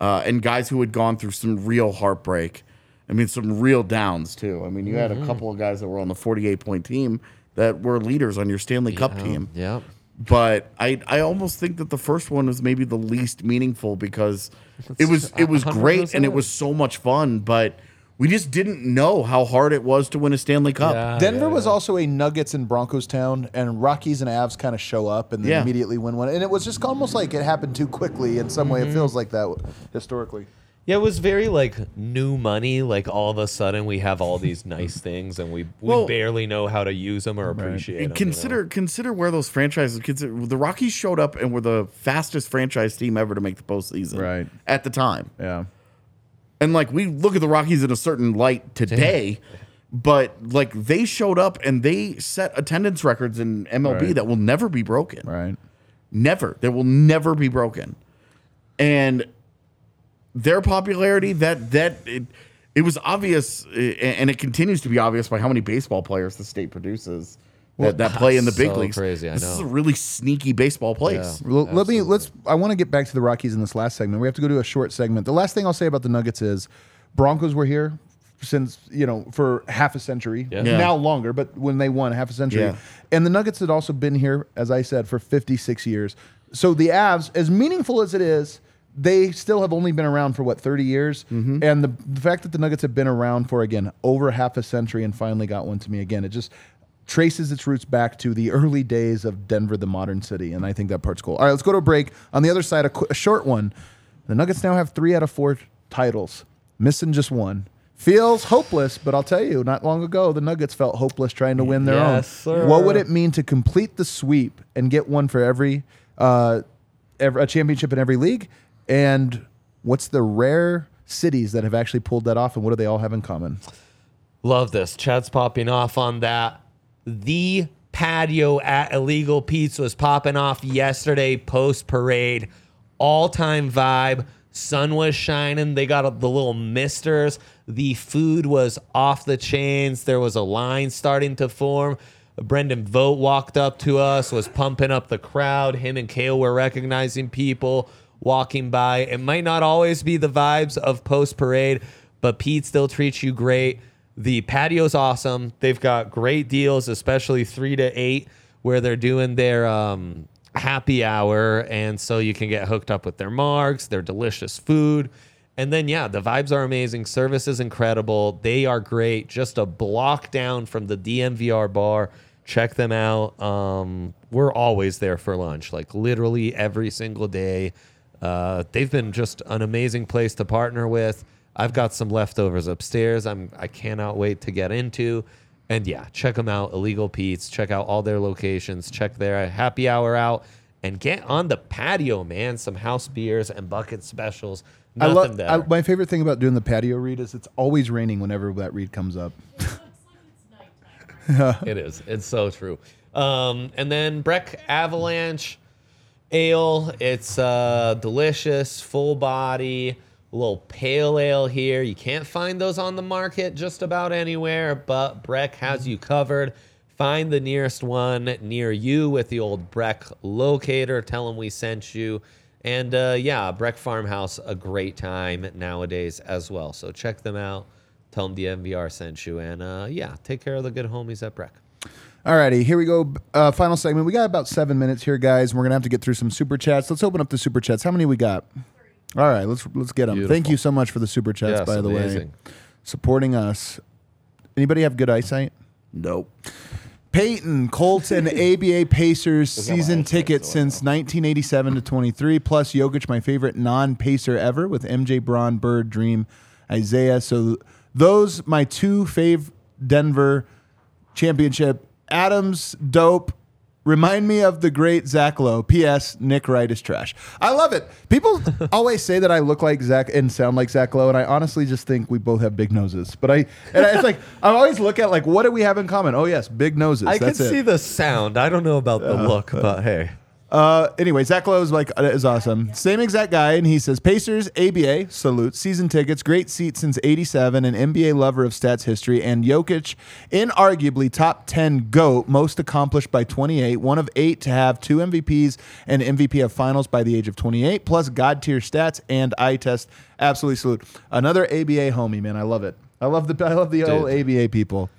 uh, and guys who had gone through some real heartbreak. I mean, some real downs, too. I mean, you mm-hmm. had a couple of guys that were on the forty-eight point team that were leaders on your Stanley yeah. Cup team. Yeah. But I I almost think that the first one was maybe the least meaningful because That's, it was it was one hundred percent great and it was so much fun, but we just didn't know how hard it was to win a Stanley Cup. Yeah, Denver yeah, yeah. was also a Nuggets and Broncos town, and Rockies and Avs kind of show up and then yeah. immediately win one. And it was just almost like it happened too quickly in some mm-hmm. way. It feels like that historically. Yeah, it was very, like, new money. Like, all of a sudden we have all these nice things, and we, we well, barely know how to use them or appreciate right. them. Consider you know? consider where those franchises consider, – the Rockies showed up and were the fastest franchise team ever to make the postseason right. at the time. Yeah. And, like, we look at the Rockies in a certain light today, yeah. but, like, they showed up and they set attendance records in M L B right. that will never be broken. Right. Never. They will never be broken. And – their popularity, that that it, it was obvious, and it continues to be obvious by how many baseball players the state produces well, that, that play in the big so leagues. Crazy, I this know. is a really sneaky baseball place. Yeah, L- let me let's. I want to get back to the Rockies in this last segment. We have to go to a short segment. The last thing I'll say about the Nuggets is, Broncos were here since you know for half a century, yeah. Yeah. now longer, but when they won half a century, yeah. and the Nuggets had also been here, as I said, for fifty-six years. So the Avs, as meaningful as it is, they still have only been around for, what, thirty years? Mm-hmm. And the, the fact that the Nuggets have been around for, again, over half a century and finally got one to me again, it just traces its roots back to the early days of Denver, the modern city, and I think that part's cool. All right, let's go to a break. On the other side, a, qu- a short one. The Nuggets now have three out of four titles, missing just one. Feels hopeless, but I'll tell you, not long ago, the Nuggets felt hopeless trying to win their yes, own. Sir. What would it mean to complete the sweep and get one for every, uh, every a championship in every league? And what's the rare cities that have actually pulled that off, and what do they all have in common? Love this. Chad's popping off on that. The patio at Illegal Pizza was popping off yesterday post-parade. All-time vibe. Sun was shining. They got the little misters. The food was off the chains. There was a line starting to form. Brendan Vogt walked up to us, was pumping up the crowd. Him and Kale were recognizing people walking by. It might not always be the vibes of post parade, but Pete still treats you great. The patio's awesome. They've got great deals, especially three to eight, where they're doing their um, happy hour, and so you can get hooked up with their marks, their delicious food, and then yeah, the vibes are amazing. Service is incredible. They are great. Just a block down from the D N V R bar. Check them out. Um, we're always there for lunch, like literally every single day. Uh, they've been just an amazing place to partner with. I've got some leftovers upstairs. I'm I cannot wait to get into. And yeah, check them out. Illegal Pete's. Check out all their locations. Check their happy hour out and get on the patio, man. Some house beers and bucket specials. Nothing I love better. I, my favorite thing about doing the patio read is it's always raining whenever that read comes up. It is. It's so true. Um, and then Breck Avalanche Ale, it's uh, delicious, full body, a little pale ale here. You can't find those on the market just about anywhere, but Breck has you covered. Find the nearest one near you with the old Breck locator. Tell them we sent you. And uh, yeah, Breck Farmhouse, a great time nowadays as well. So check them out. Tell them the N V R sent you. And uh, yeah, take care of the good homies at Breck. All righty, here we go. Uh, final segment. We got about seven minutes here, guys. We're going to have to get through some Super Chats. Let's open up the Super Chats. How many we got? All right, let's let's get them. Beautiful. Thank you so much for the Super Chats, yes, by the amazing. way. Supporting us. Anybody have good eyesight? Nope. Peyton, Colts and A B A Pacers season ticket since nineteen eighty-seven to twenty-three, plus Jokic, my favorite non-Pacer ever, with M J, Bron, Bird, Dream, Isaiah. So those, my two fave Denver championship Adams, dope. Remind me of the great Zach Lowe. P S. Nick Wright is trash. I love it. People always say that I look like Zach and sound like Zach Lowe, and I honestly just think we both have big noses. But I, and I, it's like I always look at like what do we have in common? Oh yes, big noses. I That's can it. see the sound. I don't know about the uh, look, but hey. Uh, anyway, Zach Lowe is like, is awesome. Same exact guy, and he says, Pacers, A B A, salute, season tickets, great seat since eighty-seven, an N B A lover of stats history, and Jokic, inarguably top ten GOAT, most accomplished by twenty-eight, one of eight to have two M V Ps and M V P of finals by the age of twenty-eight, plus God-tier stats and eye test. Absolutely salute. Another A B A homie, man. I love it. I love the I love the Dude. old A B A people.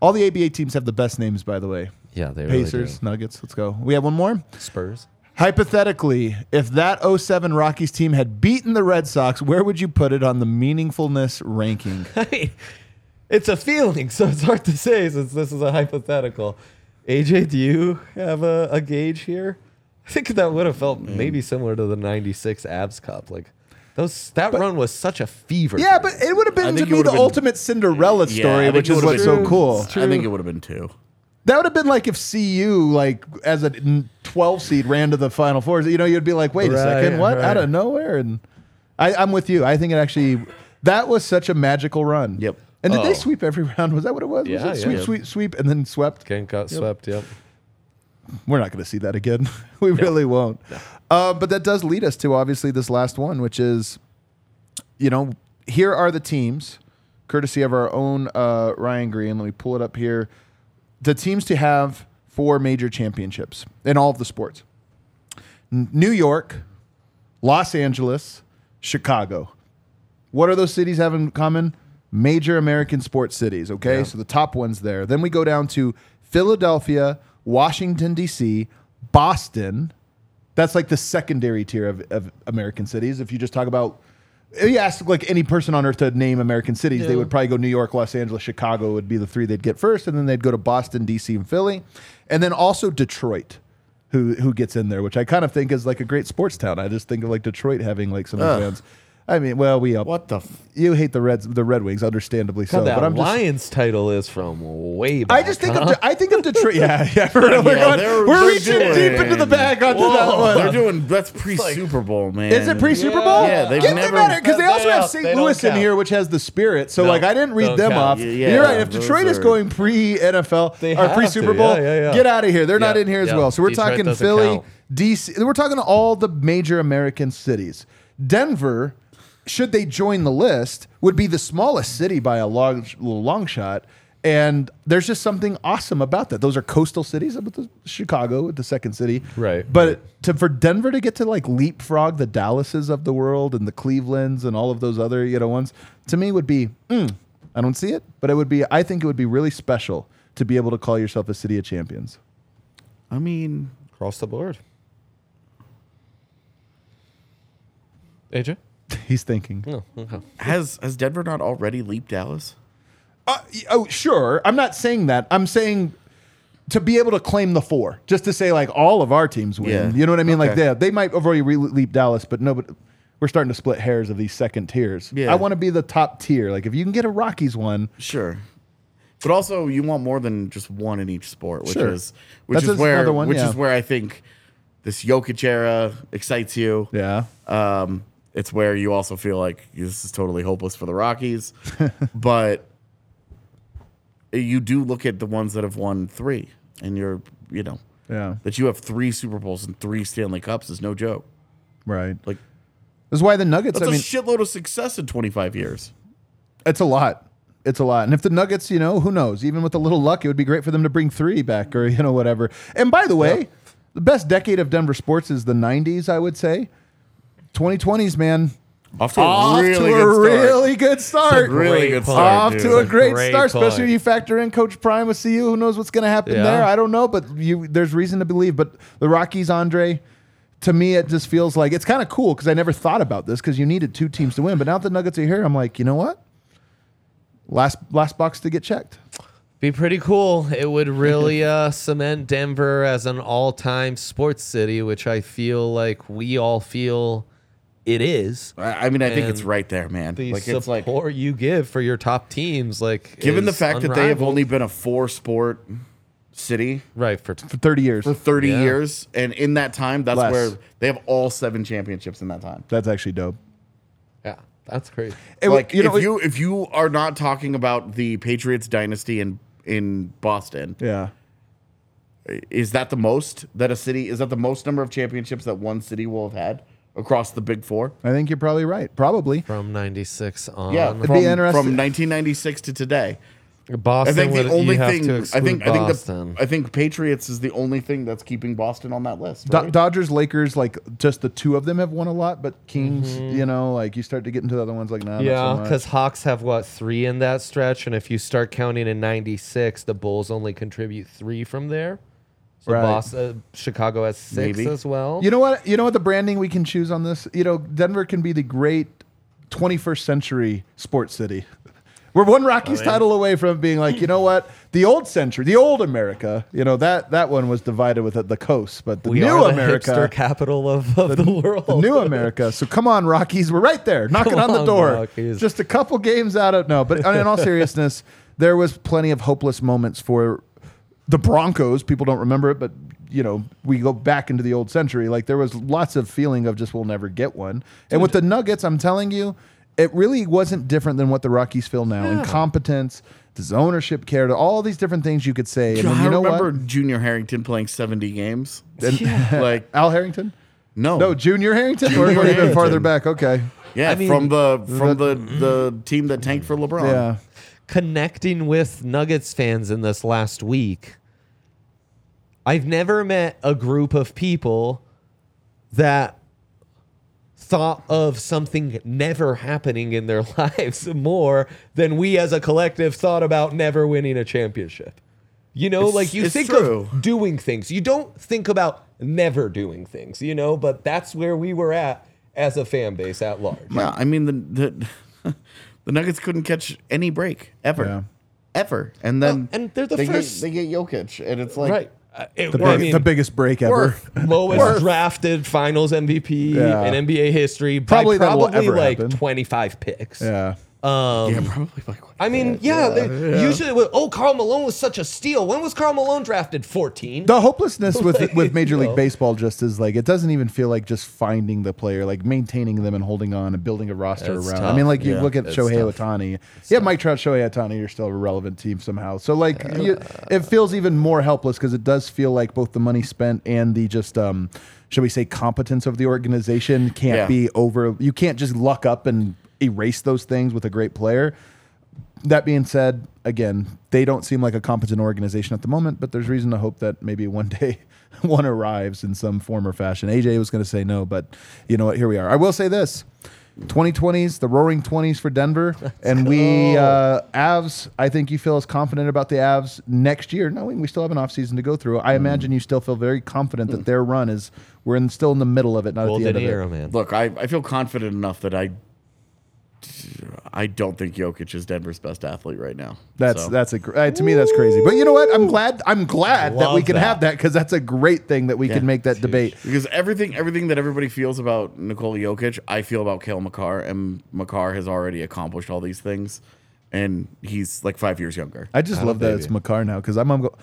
All the A B A teams have the best names, by the way. Yeah, they Pacers, really do. Nuggets, let's go. We have one more? Spurs. Hypothetically, if that oh seven Rockies team had beaten the Red Sox, where would you put it on the meaningfulness ranking? I mean, it's a feeling, so it's hard to say since this is a hypothetical. A J, do you have a, a gauge here? I think that would have felt mm. maybe similar to the ninety-six Avs Cup. Like, Those, that but, run was such a fever. Yeah, but it would have been to me the been, ultimate Cinderella story, yeah, which is what's so cool. I think it would have been two. That would have been like if C U, like as a twelve seed, ran to the Final Four. You know, you'd be like, wait right, a second, what? Right. Out of nowhere. And I, I'm with you. I think it actually that was such a magical run. Yep. And did oh. they sweep every round? Was that what it was? Yeah, was it yeah, sweep, yeah. sweep, sweep, and then swept. Game got yep. swept. Yep. We're not going to see that again. We no. really won't. No. Uh, but that does lead us to, obviously, this last one, which is, you know, here are the teams, courtesy of our own uh, Ryan Green. Let me pull it up here. The teams to have four major championships in all of the sports. N- New York, Los Angeles, Chicago. What are those cities have in common? Major American sports cities, okay? Yeah. So the top one's there. Then we go down to Philadelphia, Washington, D C, Boston. That's like the secondary tier of, of American cities. If you just talk about, if you ask like any person on earth to name American cities, yeah. they would probably go New York, Los Angeles, Chicago would be the three they'd get first, and then they'd go to Boston, D C, and Philly. And then also Detroit, who who gets in there, which I kind of think is like a great sports town. I just think of like Detroit having like some uh. fans. I mean, well, we... Up, what the... F- you hate the Reds, the Red Wings, understandably God, so. That but I'm Lions just, title is from way back, I just think huh? of... De- I think of Detroit... Yeah, yeah. We're, yeah, we're, going, they're, we're they're reaching doing, deep into the bag onto whoa, that one. They're doing... That's pre-Super Bowl, man. Is it pre-Super yeah. Bowl? Yeah, they've Get never... Because they, they also have Saint Louis in here, which has the spirit. So, no, like, I didn't read them count. off. Yeah, yeah, You're right. If Detroit are, is going pre-N F L or pre-Super Bowl, get out of here. They're not in here as well. So we're talking Philly, D C... We're talking all the major American cities. Denver... should they join the list, would be the smallest city by a long, long shot. And there's just something awesome about that. Those are coastal cities. Chicago, the second city. Right. But to, for Denver to get to like leapfrog the Dallases of the world and the Clevelands and all of those other, you know, ones, to me would be, mm, I don't see it, but it would be, I think it would be really special to be able to call yourself a city of champions. I mean, across the board. A J? He's thinking. Oh, okay. Has has Denver not already leaped Dallas? Uh, oh, sure. I'm not saying that. I'm saying to be able to claim the four, just to say like all of our teams win. Yeah. You know what I mean? Okay. Like they they might have already leaped Dallas, but no. But we're starting to split hairs of these second tiers. Yeah. I want to be the top tier. Like if you can get a Rockies one, sure. But also you want more than just one in each sport, which sure. is which That's is where one, which yeah. is where I think this Jokic era excites you. Yeah. Um. It's where you also feel like this is totally hopeless for the Rockies. But you do look at the ones that have won three, and you're, you know, yeah. that you have three Super Bowls and three Stanley Cups is no joke. Right. Like, that's why the Nuggets, that's I mean, a shitload of success in twenty-five years. It's a lot. It's a lot. And if the Nuggets, you know, who knows? Even with a little luck, it would be great for them to bring three back or, you know, whatever. And by the way, yep. the best decade of Denver sports is the nineties, I would say. twenty twenties, man. Off to a really good start. Really good start. Off to a great start, especially when you factor in Coach Prime with C U. Who knows what's going to happen yeah. there? I don't know, but you, there's reason to believe. But the Rockies, Andre, to me, it just feels like it's kind of cool because I never thought about this because you needed two teams to win. But now that the Nuggets are here, I'm like, you know what? Last last box to get checked. Be pretty cool. It would really uh, cement Denver as an all-time sports city, which I feel like we all feel... It is. I mean, I and think it's right there, man. The like, support it's like, you give for your top teams, like given the fact unrivaled. that they have only been a four-sport city, right for, for thirty years, for thirty yeah. years, and in that time, that's Less. where they have all seven championships in that time. That's actually dope. Yeah, that's crazy. It, like you if know, you if you are not talking about the Patriots dynasty in in Boston, yeah. Is that the most that a city, is that the most number of championships that one city will have had across the Big Four? I think you're probably right. Probably. From ninety-six on. Yeah, from, It'd be interesting. From nineteen ninety-six to today. Boston, I think the would, only you thing, have to exclude I think, Boston. I think, the, I think Patriots is the only thing that's keeping Boston on that list. Right? Do- Dodgers, Lakers, like just the two of them have won a lot, but Kings, mm-hmm. you know, like you start to get into the other ones like now. Nah, yeah, because so Hawks have, what, three in that stretch? And if you start counting in ninety-six, the Bulls only contribute three from there. So right. Boston, uh, Chicago has six Maybe. as well. You know what? You know what the branding we can choose on this? You know, Denver can be the great twenty-first century sports city. We're one Rockies I mean, title away from being like, you know what? The old century, the old America, you know, that that one was divided with the coast, but the we new are the America. Hipster capital of, of the, the world. The new America. So come on, Rockies. We're right there, knocking come on the door. Rockies. Just a couple games out of, no, but in all seriousness, there was plenty of hopeless moments for the Broncos. People don't remember it, but, you know, we go back into the old century. Like, there was lots of feeling of just, we'll never get one. And with the Nuggets, I'm telling you, it really wasn't different than what the Rockies feel now. Yeah. Incompetence, does ownership care, all these different things you could say. And then, you know, I remember what? Junior Harrington playing seventy games. And, yeah. Like Al Harrington? No. No, Junior Harrington? Junior or even Harrington. Farther back, okay. Yeah, I mean, from the from the, the, the team that tanked for LeBron. Yeah. Connecting with Nuggets fans in this last week, I've never met a group of people that thought of something never happening in their lives more than we as a collective thought about never winning a championship. You know, it's, like you think true. Of doing things. You don't think about never doing things, you know, but that's where we were at as a fan base at large. Yeah, I mean, the the, the Nuggets couldn't catch any break ever, yeah. ever. And then well, and they're the they first. Get, they get Jokic, and it's like. Right. Uh, it, the, big, I mean, the biggest break ever. Lowest worth. Drafted finals M V P yeah. in N B A history. Probably by probably that will ever like happen. twenty-five picks. Yeah. Um, yeah, probably like I mean, yeah. yeah, they, yeah. Usually, with, oh, Karl Malone was such a steal. When was Karl Malone drafted? fourteen The hopelessness with like, with Major League know. Baseball just is like, it doesn't even feel like just finding the player, like maintaining them and holding on and building a roster it's around. Tough. I mean, like you yeah, look at Shohei Ohtani. Yeah, tough. Mike Trout, Shohei Ohtani, you're still a relevant team somehow. So like, uh, you, it feels even more helpless because it does feel like both the money spent and the just. Um, Should we say competence of the organization can't yeah. be over. You can't just luck up and erase those things with a great player. That being said, again, they don't seem like a competent organization at the moment, but there's reason to hope that maybe one day one arrives in some form or fashion. A J was going to say no, but you know what? Here we are. I will say this. twenty twenties, the roaring twenties for Denver. Let's and go. we, uh, Avs, I think you feel as confident about the Avs next year, knowing we still have an offseason to go through. I mm. imagine you still feel very confident mm. that their run is, we're in, still in the middle of it, not Golden at the end era, of it. Man. Look, I, I feel confident enough that I I don't think Jokic is Denver's best athlete right now. That's so. that's a uh, to me that's crazy. But you know what? I'm glad I'm glad Love that we can that. have that because that's a great thing that we yeah, can make that debate. Huge. Because everything everything that everybody feels about Nikola Jokic, I feel about Cale Makar, and Makar has already accomplished all these things, and he's like five years younger. I just I love that baby. It's Makar now because I'm go-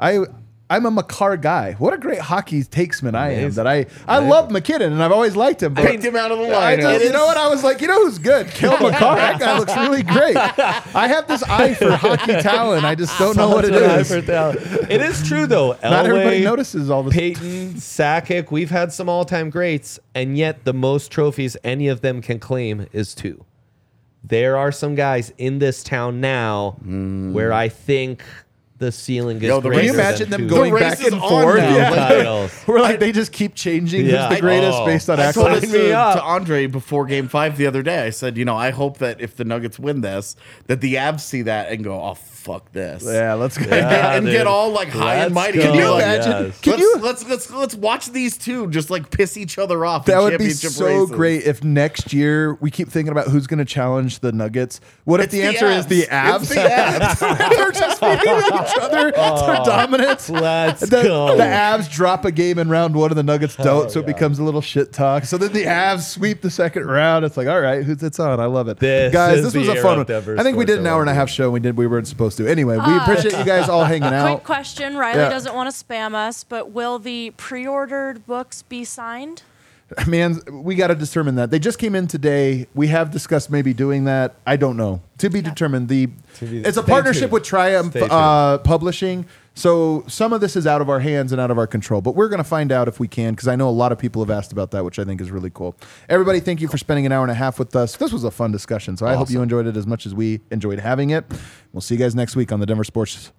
I. I'm a Makar guy. What a great hockey takesman I am. That I I Amazing. love McKinnon, and I've always liked him. But I picked him out of the line. Just, you know what? I was like, you know who's good? Cale Makar. That guy looks really great. I have this eye for hockey talent. I just don't know what it is. It is true, though. Elway, not everybody notices all this. Peyton, Sakic, we've had some all-time greats, and yet the most trophies any of them can claim is two. There are some guys in this town now mm. where I think... The ceiling is. Yo, the can you imagine them going the back and forth? Yeah. We're like, they just keep changing yeah. who's the greatest oh. based on actual. I told this to, to Andre before game five the other day. I said, you know, I hope that if the Nuggets win this, that the Avs see that and go, oh, fuck this. Yeah, let's go. Yeah, and dude. get all like high let's and mighty. Go. Can you imagine? Yes. Can let's, you? Let's, let's, let's watch these two just like piss each other off. That in would be so races. great if next year we keep thinking about who's going to challenge the Nuggets. What it's if the, the answer abs. is the Avs? It's the Avs. They're just beating each other oh, for dominance. Let's the, go. The Avs drop a game in round one and the Nuggets don't, oh, so yeah. it becomes a little shit talk. So then the Avs sweep the second round. It's like, all right, who's it's on? I love it. This Guys, this was a fun one. I think we did an hour and a half show. We did. We weren't supposed to. Anyway, we uh, appreciate you guys all hanging out. Quick question. Riley yeah. doesn't want to spam us, but will the pre-ordered books be signed? Man, we got to determine that. They just came in today. We have discussed maybe doing that. I don't know. To be yeah. determined. The be It's a partnership tuned. with Triumph uh, Publishing. So some of this is out of our hands and out of our control. But we're going to find out if we can, because I know a lot of people have asked about that, which I think is really cool. Everybody, thank you for spending an hour and a half with us. This was a fun discussion. So awesome. I hope you enjoyed it as much as we enjoyed having it. We'll see you guys next week on the Denver Sports